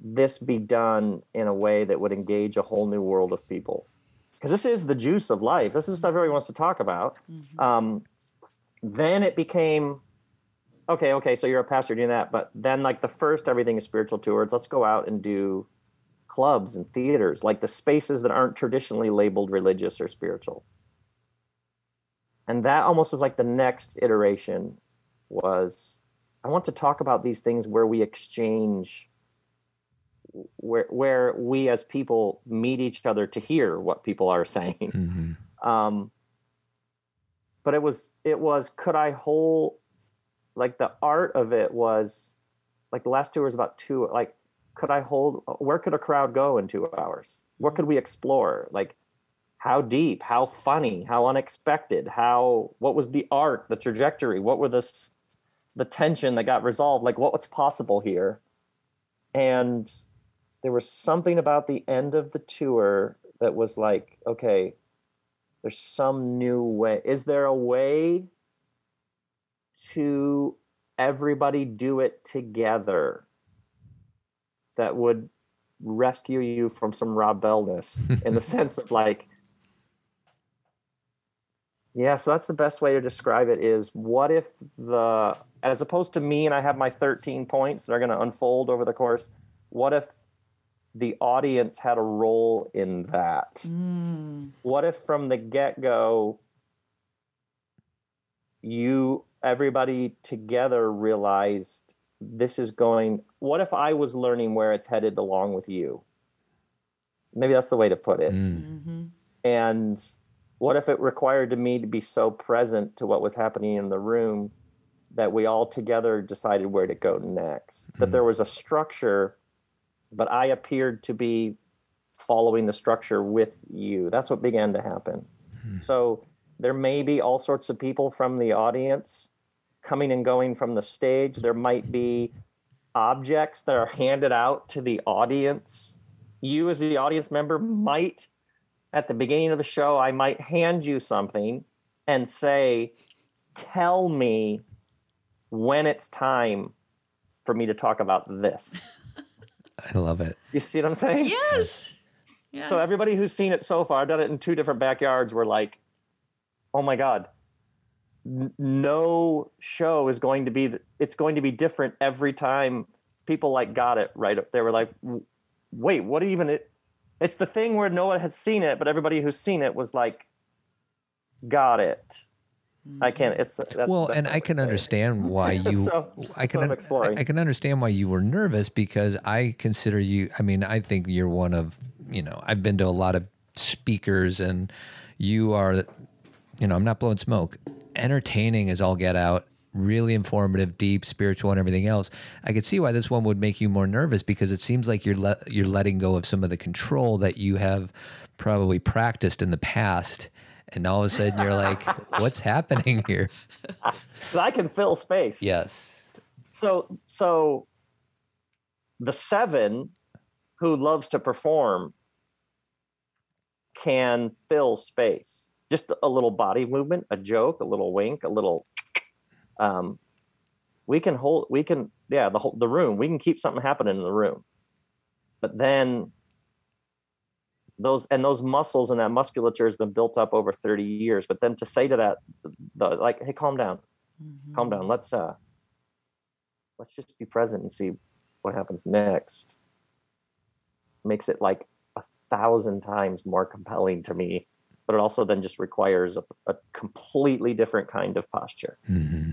this be done in a way that would engage a whole new world of people? Because this is the juice of life. This is stuff everybody wants to talk about. Mm-hmm. Um, then it became, okay, okay, so you're a pastor doing that. But then like the first Everything is Spiritual tours, let's go out and do clubs and theaters, like the spaces that aren't traditionally labeled religious or spiritual. And that almost was like the next iteration was, I want to talk about these things where we exchange, where where we as people meet each other to hear what people are saying. Mm-hmm. Um, but it was, it was, could I hold... Like the art of it was, like the last tour was about two, like could I hold, where could a crowd go in two hours? What could we explore? Like how deep, how funny, how unexpected, how, what was the arc, the trajectory? What were the, the tension that got resolved? Like what was possible here? And there was something about the end of the tour that was like, okay, there's some new way. Is there a way to everybody do it together that would rescue you from some Rob Bellness in the sense of like, yeah, so that's the best way to describe it is what if the, as opposed to me and I have my thirteen points that are going to unfold over the course, what if the audience had a role in that? Mm. What if from the get-go you... everybody together realized this is going, what if I was learning where it's headed along with you? Maybe that's the way to put it. Mm-hmm. And what if it required me to be so present to what was happening in the room that we all together decided where to go next? Mm-hmm. That there was a structure, but I appeared to be following the structure with you. That's what began to happen. Mm-hmm. So there may be all sorts of people from the audience coming and going from the stage. There might be objects that are handed out to the audience. You as the audience member might, at the beginning of the show, I might hand you something and say, tell me when it's time for me to talk about this. I love it. You see what I'm saying? Yes. yes. So everybody who's seen it so far, I've done it in two different backyards, we're like, oh my God, no show is going to be, it's going to be different every time. People like got it right up. They were like, wait, what even it? It's the thing where no one has seen it, but everybody who's seen it was like, got it. I can't, it's, that's, well, that's and I can understand why you, so, I can, so I, I can understand why you were nervous because I consider you, I mean, I think you're one of, you know, I've been to a lot of speakers and you are, you know, I'm not blowing smoke. Entertaining is all get out, really informative, deep, spiritual, and everything else. I could see why this one would make you more nervous because it seems like you're le- you're letting go of some of the control that you have probably practiced in the past, and all of a sudden you're like, what's happening here? But I can fill space. Yes. So, so the seven who loves to perform can fill space. Just a little body movement, a joke, a little wink, a little, um, we can hold, we can, yeah, the whole, the room, we can keep something happening in the room. But then those and those muscles and that musculature has been built up over thirty years. But then to say to that, the, like, hey, calm down, mm-hmm. calm down. Let's uh, let's just be present and see what happens next. Makes it like a thousand times more compelling to me. But it also then just requires a, a completely different kind of posture. Mm-hmm.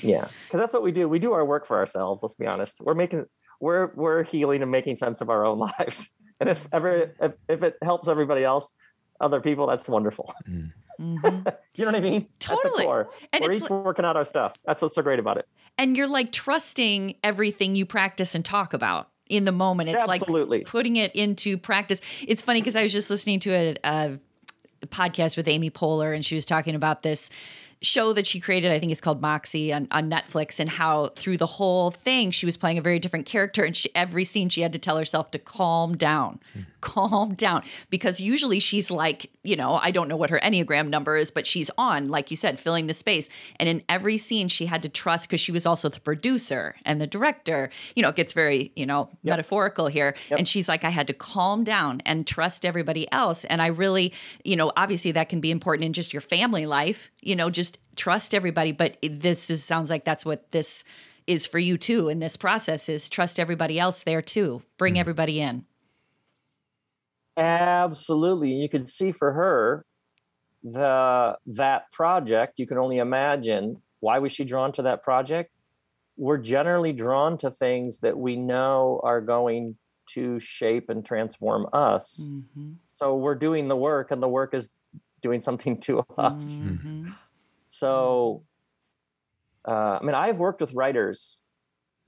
Yeah, because that's what we do. We do our work for ourselves. Let's be honest. We're making we're we're healing and making sense of our own lives. And if ever if, if it helps everybody else, other people, that's wonderful. Mm. Mm-hmm. You know what I mean? Totally. And we're each like, working out our stuff. That's what's so great about it. And you're like trusting everything you practice and talk about in the moment. It's Absolutely. Like putting it into practice. It's funny because I was just listening to a, a podcast with Amy Poehler, and she was talking about this show that she created, I think it's called Moxie, on, on Netflix, and how through the whole thing, she was playing a very different character, and she, every scene she had to tell herself to calm down, mm. calm down, because usually she's like, you know, I don't know what her Enneagram number is, but she's on, like you said, filling the space. And in every scene she had to trust, because she was also the producer and the director, you know, it gets very, you know, yep. metaphorical here. Yep. And she's like, I had to calm down and trust everybody else. And I really, you know, obviously that can be important in just your family life, you know, just trust everybody. But this is, sounds like that's what this is for you too. And this process is trust everybody else there too. Bring mm-hmm. everybody in. Absolutely. You can see for her, the that project, you can only imagine why was she drawn to that project? We're generally drawn to things that we know are going to shape and transform us. Mm-hmm. So we're doing the work, and the work is doing something to us. Mm-hmm. So, uh, I mean, I've worked with writers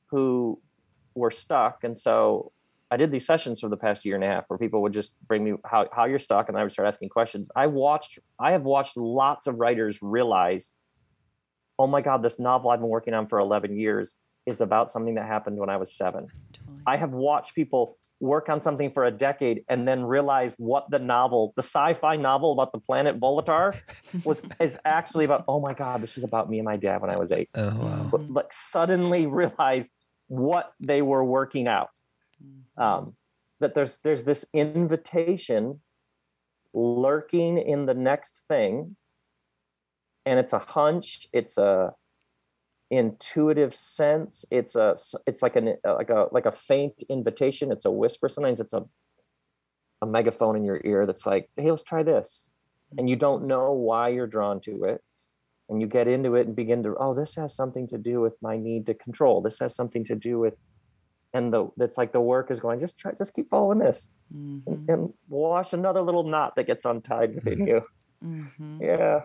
who were stuck. And so I did these sessions for the past year and a half where people would just bring me how, how you're stuck. And I would start asking questions. I watched, I have watched lots of writers realize, oh my God, this novel I've been working on for eleven years is about something that happened when I was seven. Totally. I have watched people work on something for a decade and then realize what the novel, the sci-fi novel about the planet Volatar was, is actually about, oh my God, this is about me and my dad when I was eight. Oh, wow. But, like, suddenly realize what they were working out. Um, that there's, there's this invitation lurking in the next thing. And it's a hunch. It's a intuitive sense. It's a, it's like an, like a, like a faint invitation. It's a whisper. Sometimes it's a, a megaphone in your ear that's like, hey, let's try this. And you don't know why you're drawn to it. And you get into it and begin to, oh, this has something to do with my need to control. This has something to do with, and the, that's like the work is going, just try, just keep following this mm-hmm. and, and wash another little knot that gets untied within you. Mm-hmm. Yeah.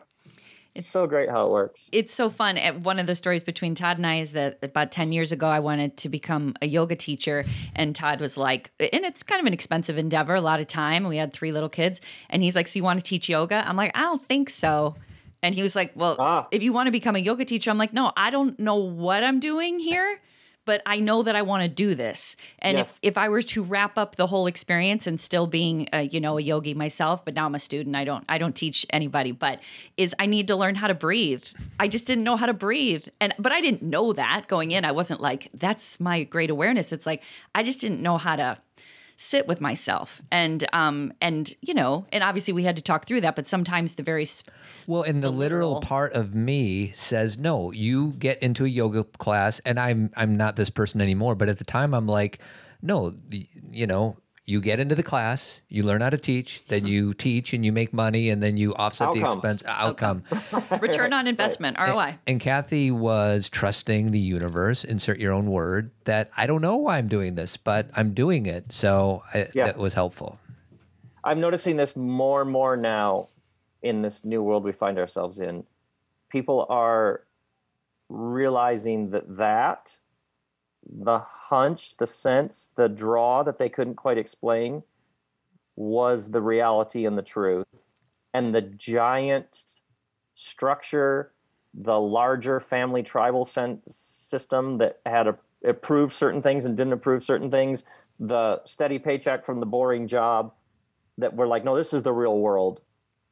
It's so great how it works. It's so fun. One of the stories between Todd and I is that about ten years ago, I wanted to become a yoga teacher. And Todd was like, and it's kind of an expensive endeavor, a lot of time. We had three little kids. And he's like, so you want to teach yoga? I'm like, I don't think so. And he was like, well, ah. if you want to become a yoga teacher, I'm like, no, I don't know what I'm doing here, but I know that I want to do this. And yes. if, if I were to wrap up the whole experience and still being, a, you know, a yogi myself, but now I'm a student, I don't, I don't teach anybody, but is I need to learn how to breathe. I just didn't know how to breathe. And, but I didn't know that going in. I wasn't like, that's my great awareness. It's like, I just didn't know how to sit with myself. And, um, and, you know, and obviously we had to talk through that, but sometimes the very... Sp- well, and the, the literal, literal part of me says, no, you get into a yoga class, and I'm, I'm not this person anymore. But at the time I'm like, no, the, you know, you get into the class, you learn how to teach, then you teach and you make money, and then you offset outcome. the expense outcome. outcome. Return on investment, right. R O I. And, and Kathy was trusting the universe, insert your own word, that I don't know why I'm doing this, but I'm doing it. So I, yeah. that was helpful. I'm noticing this more and more now in this new world we find ourselves in. People are realizing that that... the hunch, the sense, the draw that they couldn't quite explain was the reality and the truth. And the giant structure, the larger family tribal sen- system that had a- approved certain things and didn't approve certain things, the steady paycheck from the boring job that were like, no, this is the real world.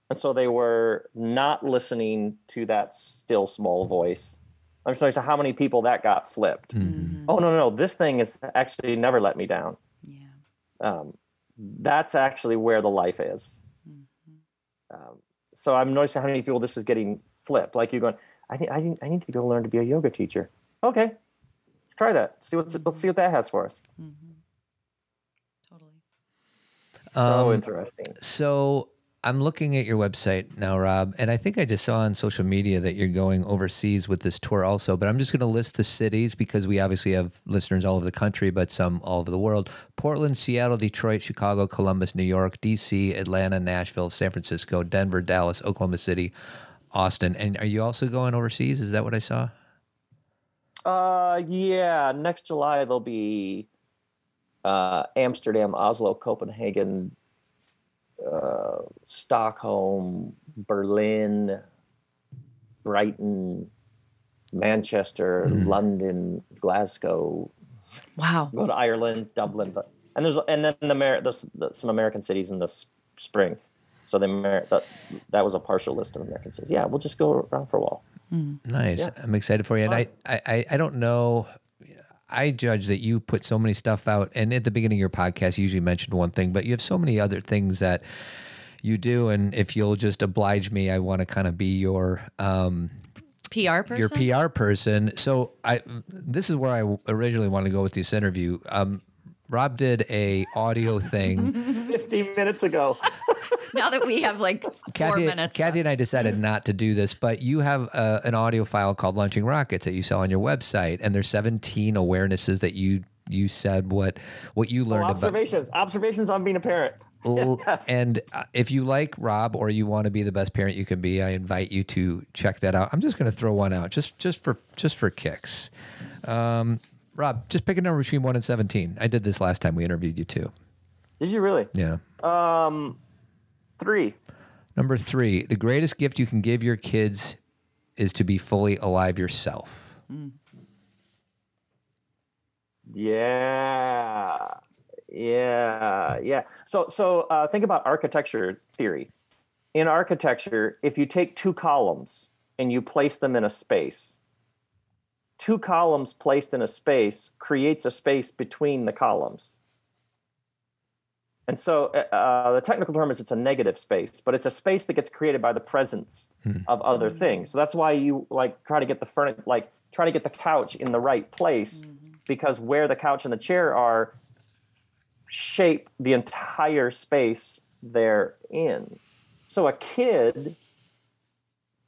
And so they were not listening to that still small voice. I'm just noticing how many people that got flipped. Mm-hmm. Oh, no, no, no. This thing has actually never let me down. Yeah. Um, that's actually where the life is. Mm-hmm. Um, so I'm noticing how many people this is getting flipped. Like you're going, I need, I need, I need to go learn to be a yoga teacher. Okay, let's try that. See what's, mm-hmm. Let's see what that has for us. Mm-hmm. Totally. So um, interesting. So I'm looking at your website now, Rob, and I think I just saw on social media that you're going overseas with this tour also, but I'm just going to list the cities because we obviously have listeners all over the country, but some all over the world. Portland, Seattle, Detroit, Chicago, Columbus, New York, D C, Atlanta, Nashville, San Francisco, Denver, Dallas, Oklahoma City, Austin. And are you also going overseas? Is that what I saw? Uh, yeah. Next July, there'll be uh, Amsterdam, Oslo, Copenhagen, Uh, Stockholm, Berlin, Brighton, Manchester, mm. London, Glasgow. Wow! Go to Ireland, Dublin, but, and there's and then the, the, the some American cities in the spring. So the, the that was a partial list of American cities. Yeah, we'll just go around for a while. Mm. Nice. Yeah. I'm excited for you. And I, I, I don't know. I judge that you put so many stuff out, and at the beginning of your podcast, you usually mentioned one thing, but you have so many other things that you do, and if you'll just oblige me, I want to kind of be your um, P R person. Your P R person. So I, this is where I originally wanted to go with this interview. Um, Rob did a audio thing fifteen minutes ago. Now that we have like four Kathy, minutes. Kathy and I decided not to do this, but you have uh, an audio file called Launching Rockets that you sell on your website, and there's seventeen awarenesses that you you said what what you learned oh, observations. about. Observations. Observations on being a parent. L- yes. And uh, if you like Rob or you want to be the best parent you can be, I invite you to check that out. I'm just going to throw one out just just for just for kicks. Um, Rob, just pick a number between one and seventeen. I did this last time we interviewed you too. Did you really? Yeah. Um... Three. Number three, the greatest gift you can give your kids is to be fully alive yourself. Mm. Yeah. Yeah. Yeah. So so uh, think about architecture theory. In architecture, if you take two columns and you place them in a space, two columns placed in a space creates a space between the columns. And so uh, the technical term is it's a negative space, but it's a space that gets created by the presence hmm. of other things. So that's why you like try to get the furniture, like try to get the couch in the right place, mm-hmm. because where the couch and the chair are shape the entire space they're in. So a kid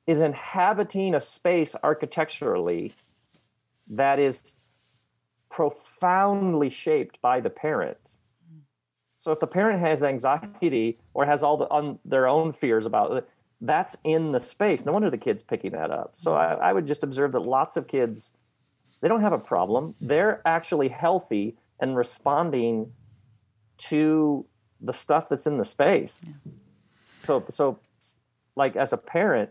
is inhabiting a space architecturally that is profoundly shaped by the parent. So if the parent has anxiety or has all the un, their own fears about it, that's in the space. No wonder the kid's picking that up. So I, I would just observe that lots of kids, they don't have a problem. They're actually healthy and responding to the stuff that's in the space. Yeah. So, so like as a parent,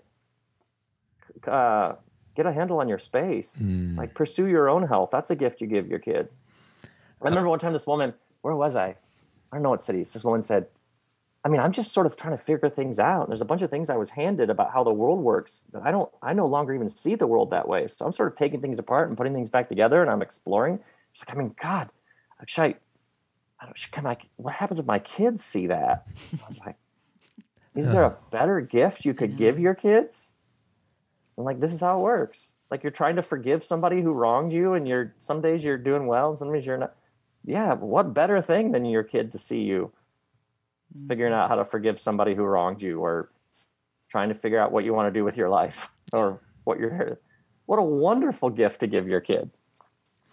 uh, get a handle on your space. Mm. Like pursue your own health. That's a gift you give your kid. I remember one time this woman, where was I? I don't know what city. This woman said, I mean, I'm just sort of trying to figure things out. And there's a bunch of things I was handed about how the world works that I don't, I no longer even see the world that way. So I'm sort of taking things apart and putting things back together and I'm exploring. It's like, I mean, God, should I, I don't, should, can I, what happens if my kids see that? I was like, is there a better gift you could give your kids? And like, this is how it works. Like you're trying to forgive somebody who wronged you and you're, some days you're doing well and some days you're not. Yeah, what better thing than your kid to see you figuring out how to forgive somebody who wronged you or trying to figure out what you want to do with your life or what you're, what a wonderful gift to give your kid.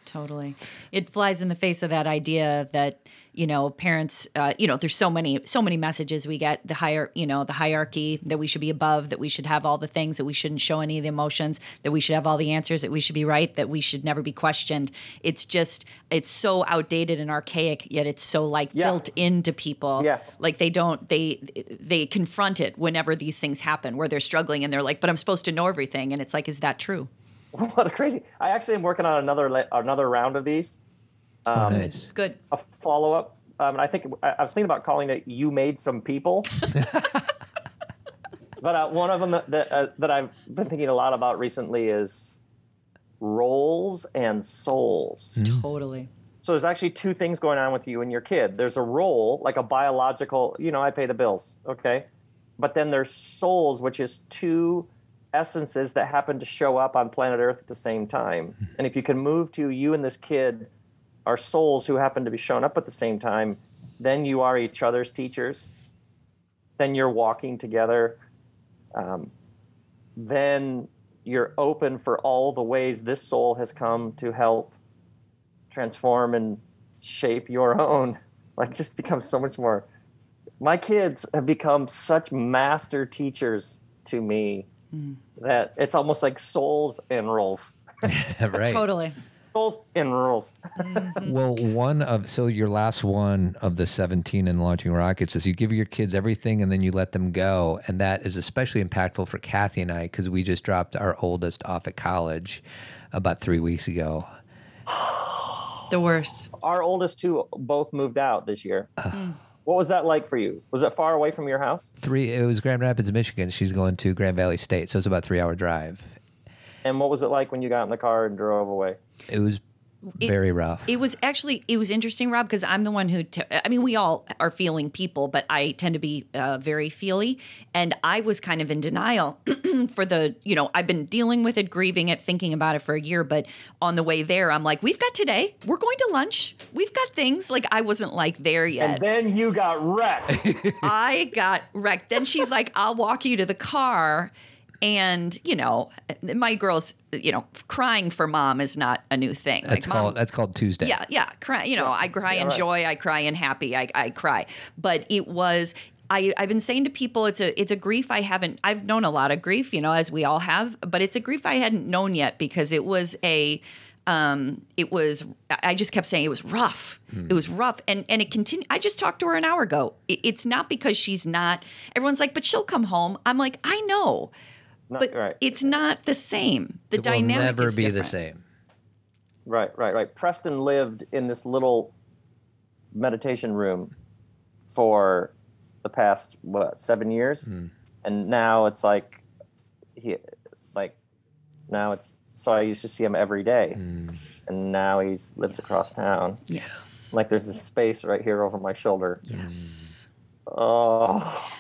Totally. It flies in the face of that idea that, you know, parents, uh, you know, there's so many, so many messages we get, the higher, you know, the hierarchy, that we should be above, that we should have all the things, that we shouldn't show any of the emotions, that we should have all the answers, that we should be right, that we should never be questioned. It's just, it's so outdated and archaic, yet it's so like yeah. built into people. Yeah. Like they don't, they, they confront it whenever these things happen where they're struggling and they're like, but I'm supposed to know everything. And it's like, is that true? What a crazy! I actually am working on another another round of these. Um, oh, nice, good. A follow up. Um, and I think I, I was thinking about calling it "You Made Some People," but uh, one of them that that, uh, that I've been thinking a lot about recently is roles and souls. Mm. Totally. So there's actually two things going on with you and your kid. There's a role, like a biological, you know, I pay the bills, okay? But then there's souls, which is two essences that happen to show up on planet Earth at the same time. And if you can move to you and this kid are souls who happen to be shown up at the same time, then you are each other's teachers. Then you're walking together. Um, then you're open for all the ways this soul has come to help transform and shape your own. Like, just becomes so much more. My kids have become such master teachers to me mm. that it's almost like souls and rules. Right. Totally. Souls and rules. Mm-hmm. Well, one of, so your last one of the seventeen in Launching Rockets is you give your kids everything and then you let them go. And that is especially impactful for Kathy and I, because we just dropped our oldest off at college about three weeks ago. The worst. Our oldest two both moved out this year. Uh, mm. What was that like for you? Was it far away from your house? Three. It was Grand Rapids, Michigan. She's going to Grand Valley State, so it's about a three-hour drive. And what was it like when you got in the car and drove away? It was very it, rough. It was actually, it was interesting, Rob, because I'm the one who, t- I mean, we all are feeling people, but I tend to be uh, very feely. And I was kind of in denial for the, you know, I've been dealing with it, grieving it, thinking about it for a year. But on the way there, I'm like, we've got today. We're going to lunch. We've got things. Like, I wasn't like there yet. And then you got wrecked. I got wrecked. Then she's like, I'll walk you to the car. And, you know, my girls, you know, crying for mom is not a new thing. That's, like, called, mom, that's called Tuesday. Yeah, yeah. Cry, you know, I cry yeah, in joy. Right. I cry in happy. I, I cry. But it was, I, I've been saying to people, it's a it's a grief I haven't, I've known a lot of grief, you know, as we all have. But it's a grief I hadn't known yet, because it was a, um, it was, I just kept saying it was rough. Hmm. It was rough. And and it continued. I just talked to her an hour ago. It, it's not because she's not, everyone's like, but she'll come home. I'm like, I know. But right. It's not the same. The it dynamic will never is be different. The same. Right, right, right. Preston lived in this little meditation room for the past what seven years, mm. and now it's like he, like now it's. So I used to see him every day, mm. and now he lives yes. across town. Yes, like there's this space right here over my shoulder. Yes. Oh.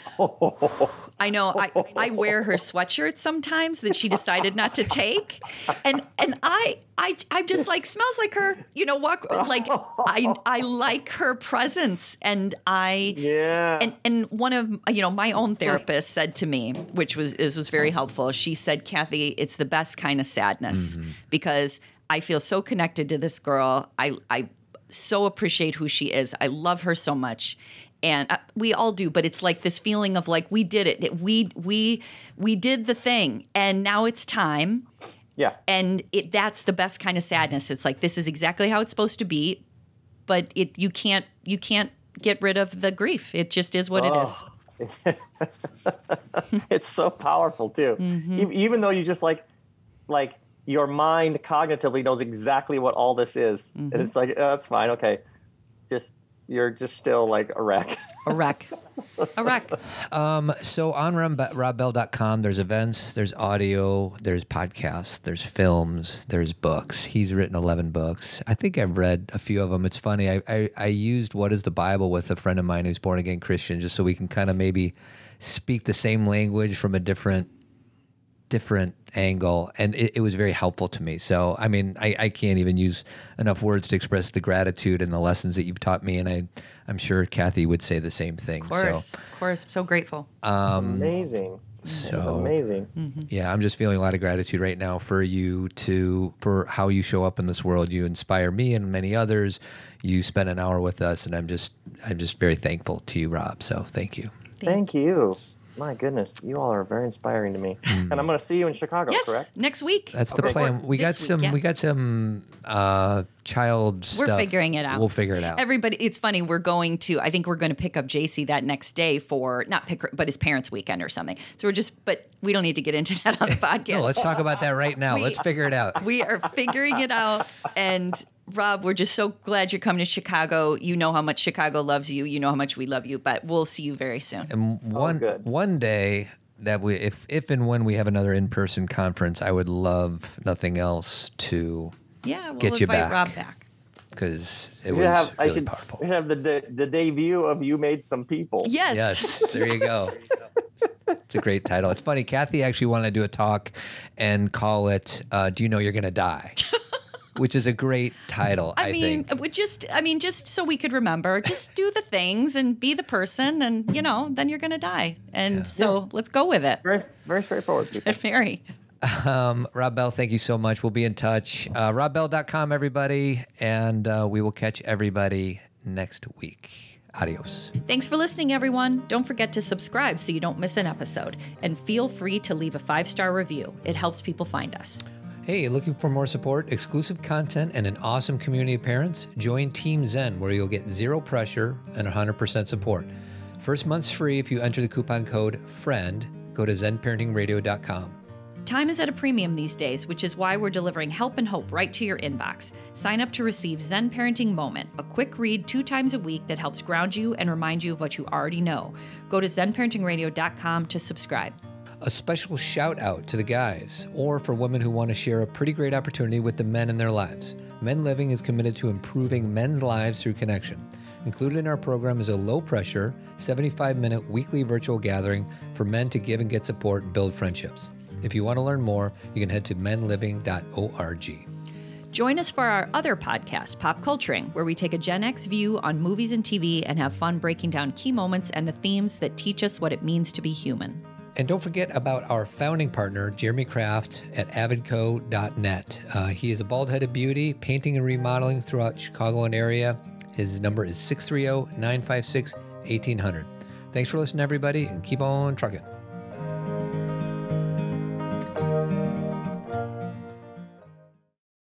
I know. I, I wear her sweatshirt sometimes that she decided not to take, and and I I I'm just like, smells like her, you know. Walk like I I like her presence, and I yeah. And and one of you know my own therapist said to me, which was this was very helpful. She said, Kathy, it's the best kind of sadness mm-hmm. because I feel so connected to this girl. I I so appreciate who she is. I love her so much. And we all do, but it's like this feeling of like, we did it. We we we did the thing, and now it's time. Yeah. And it, that's the best kind of sadness. It's like, this is exactly how it's supposed to be, but it you can't you can't get rid of the grief. It just is what oh. it is. It's so powerful too. Mm-hmm. Even though you just like like your mind cognitively knows exactly what all this is, mm-hmm. and it's like, oh, that's fine, okay, just. You're just still like a wreck. A wreck. A wreck. Um, so on rob bell dot com, there's events, there's audio, there's podcasts, there's films, there's books. He's written eleven books. I think I've read a few of them. It's funny. I, I, I used What is the Bible with a friend of mine who's born-again Christian, just so we can kind of maybe speak the same language from a different different angle, and it, it was very helpful to me. So, I mean, I, I can't even use enough words to express the gratitude and the lessons that you've taught me, and I, I'm sure Kathy would say the same thing. Of course, so, of course. I'm so grateful. Um, it's amazing. So, it's amazing. Mm-hmm. Yeah, I'm just feeling a lot of gratitude right now for you to, for how you show up in this world. You inspire me and many others. You spent an hour with us, and I'm just, I'm just very thankful to you, Rob. So, thank you. Thank you. My goodness, you all are very inspiring to me. Mm. And I'm going to see you in Chicago, yes, correct? Yes, next week. That's the okay. plan. We got, week, some, yeah. we got some uh, child we're stuff. We're figuring it out. We'll figure it out. Everybody, it's funny, we're going to, I think we're going to pick up J C that next day for, not pick her, but his parents' weekend or something. So we're just, but we don't need to get into that on the podcast. No, let's talk about that right now. We, let's figure it out. We are figuring it out, and... Rob, we're just so glad you're coming to Chicago. You know how much Chicago loves you. You know how much we love you, but we'll see you very soon. And one oh, one day that we, if if and when we have another in-person conference, I would love nothing else to yeah, we'll get you back. Rob back. because it was have, really I should powerful. I have the, the the debut of You Made Some People. Yes. Yes, there you go. It's a great title. It's funny. Kathy actually wanted to do a talk and call it uh, Do You Know You're Gonna Die? Which is a great title, I, I mean, think. Just, I mean, just so we could remember, just do the things and be the person and, you know, then you're going to die. And yeah. so yeah. let's go with it. Very, very straightforward. People. Very. Um, Rob Bell, thank you so much. We'll be in touch. Uh, rob bell dot com, everybody. And uh, we will catch everybody next week. Adios. Thanks for listening, everyone. Don't forget to subscribe so you don't miss an episode. And feel free to leave a five-star review. It helps people find us. Hey, looking for more support, exclusive content, and an awesome community of parents? Join Team Zen, where you'll get zero pressure and one hundred percent support. First month's free if you enter the coupon code FRIEND. Go to zen parenting radio dot com. Time is at a premium these days, which is why we're delivering help and hope right to your inbox. Sign up to receive Zen Parenting Moment, a quick read two times a week that helps ground you and remind you of what you already know. Go to zen parenting radio dot com to subscribe. A special shout out to the guys, or for women who want to share a pretty great opportunity with the men in their lives. Men Living is committed to improving men's lives through connection. Included in our program is a low-pressure, seventy-five minute weekly virtual gathering for men to give and get support and build friendships. If you want to learn more, you can head to men living dot org. Join us for our other podcast, Pop Culturing, where we take a Gen X view on movies and T V and have fun breaking down key moments and the themes that teach us what it means to be human. And don't forget about our founding partner, Jeremy Craft at avid co dot net. Uh, he is a bald-headed beauty, painting and remodeling throughout Chicagoland area. His number is six three zero, nine five six, one eight zero zero. Thanks for listening, everybody, and keep on trucking.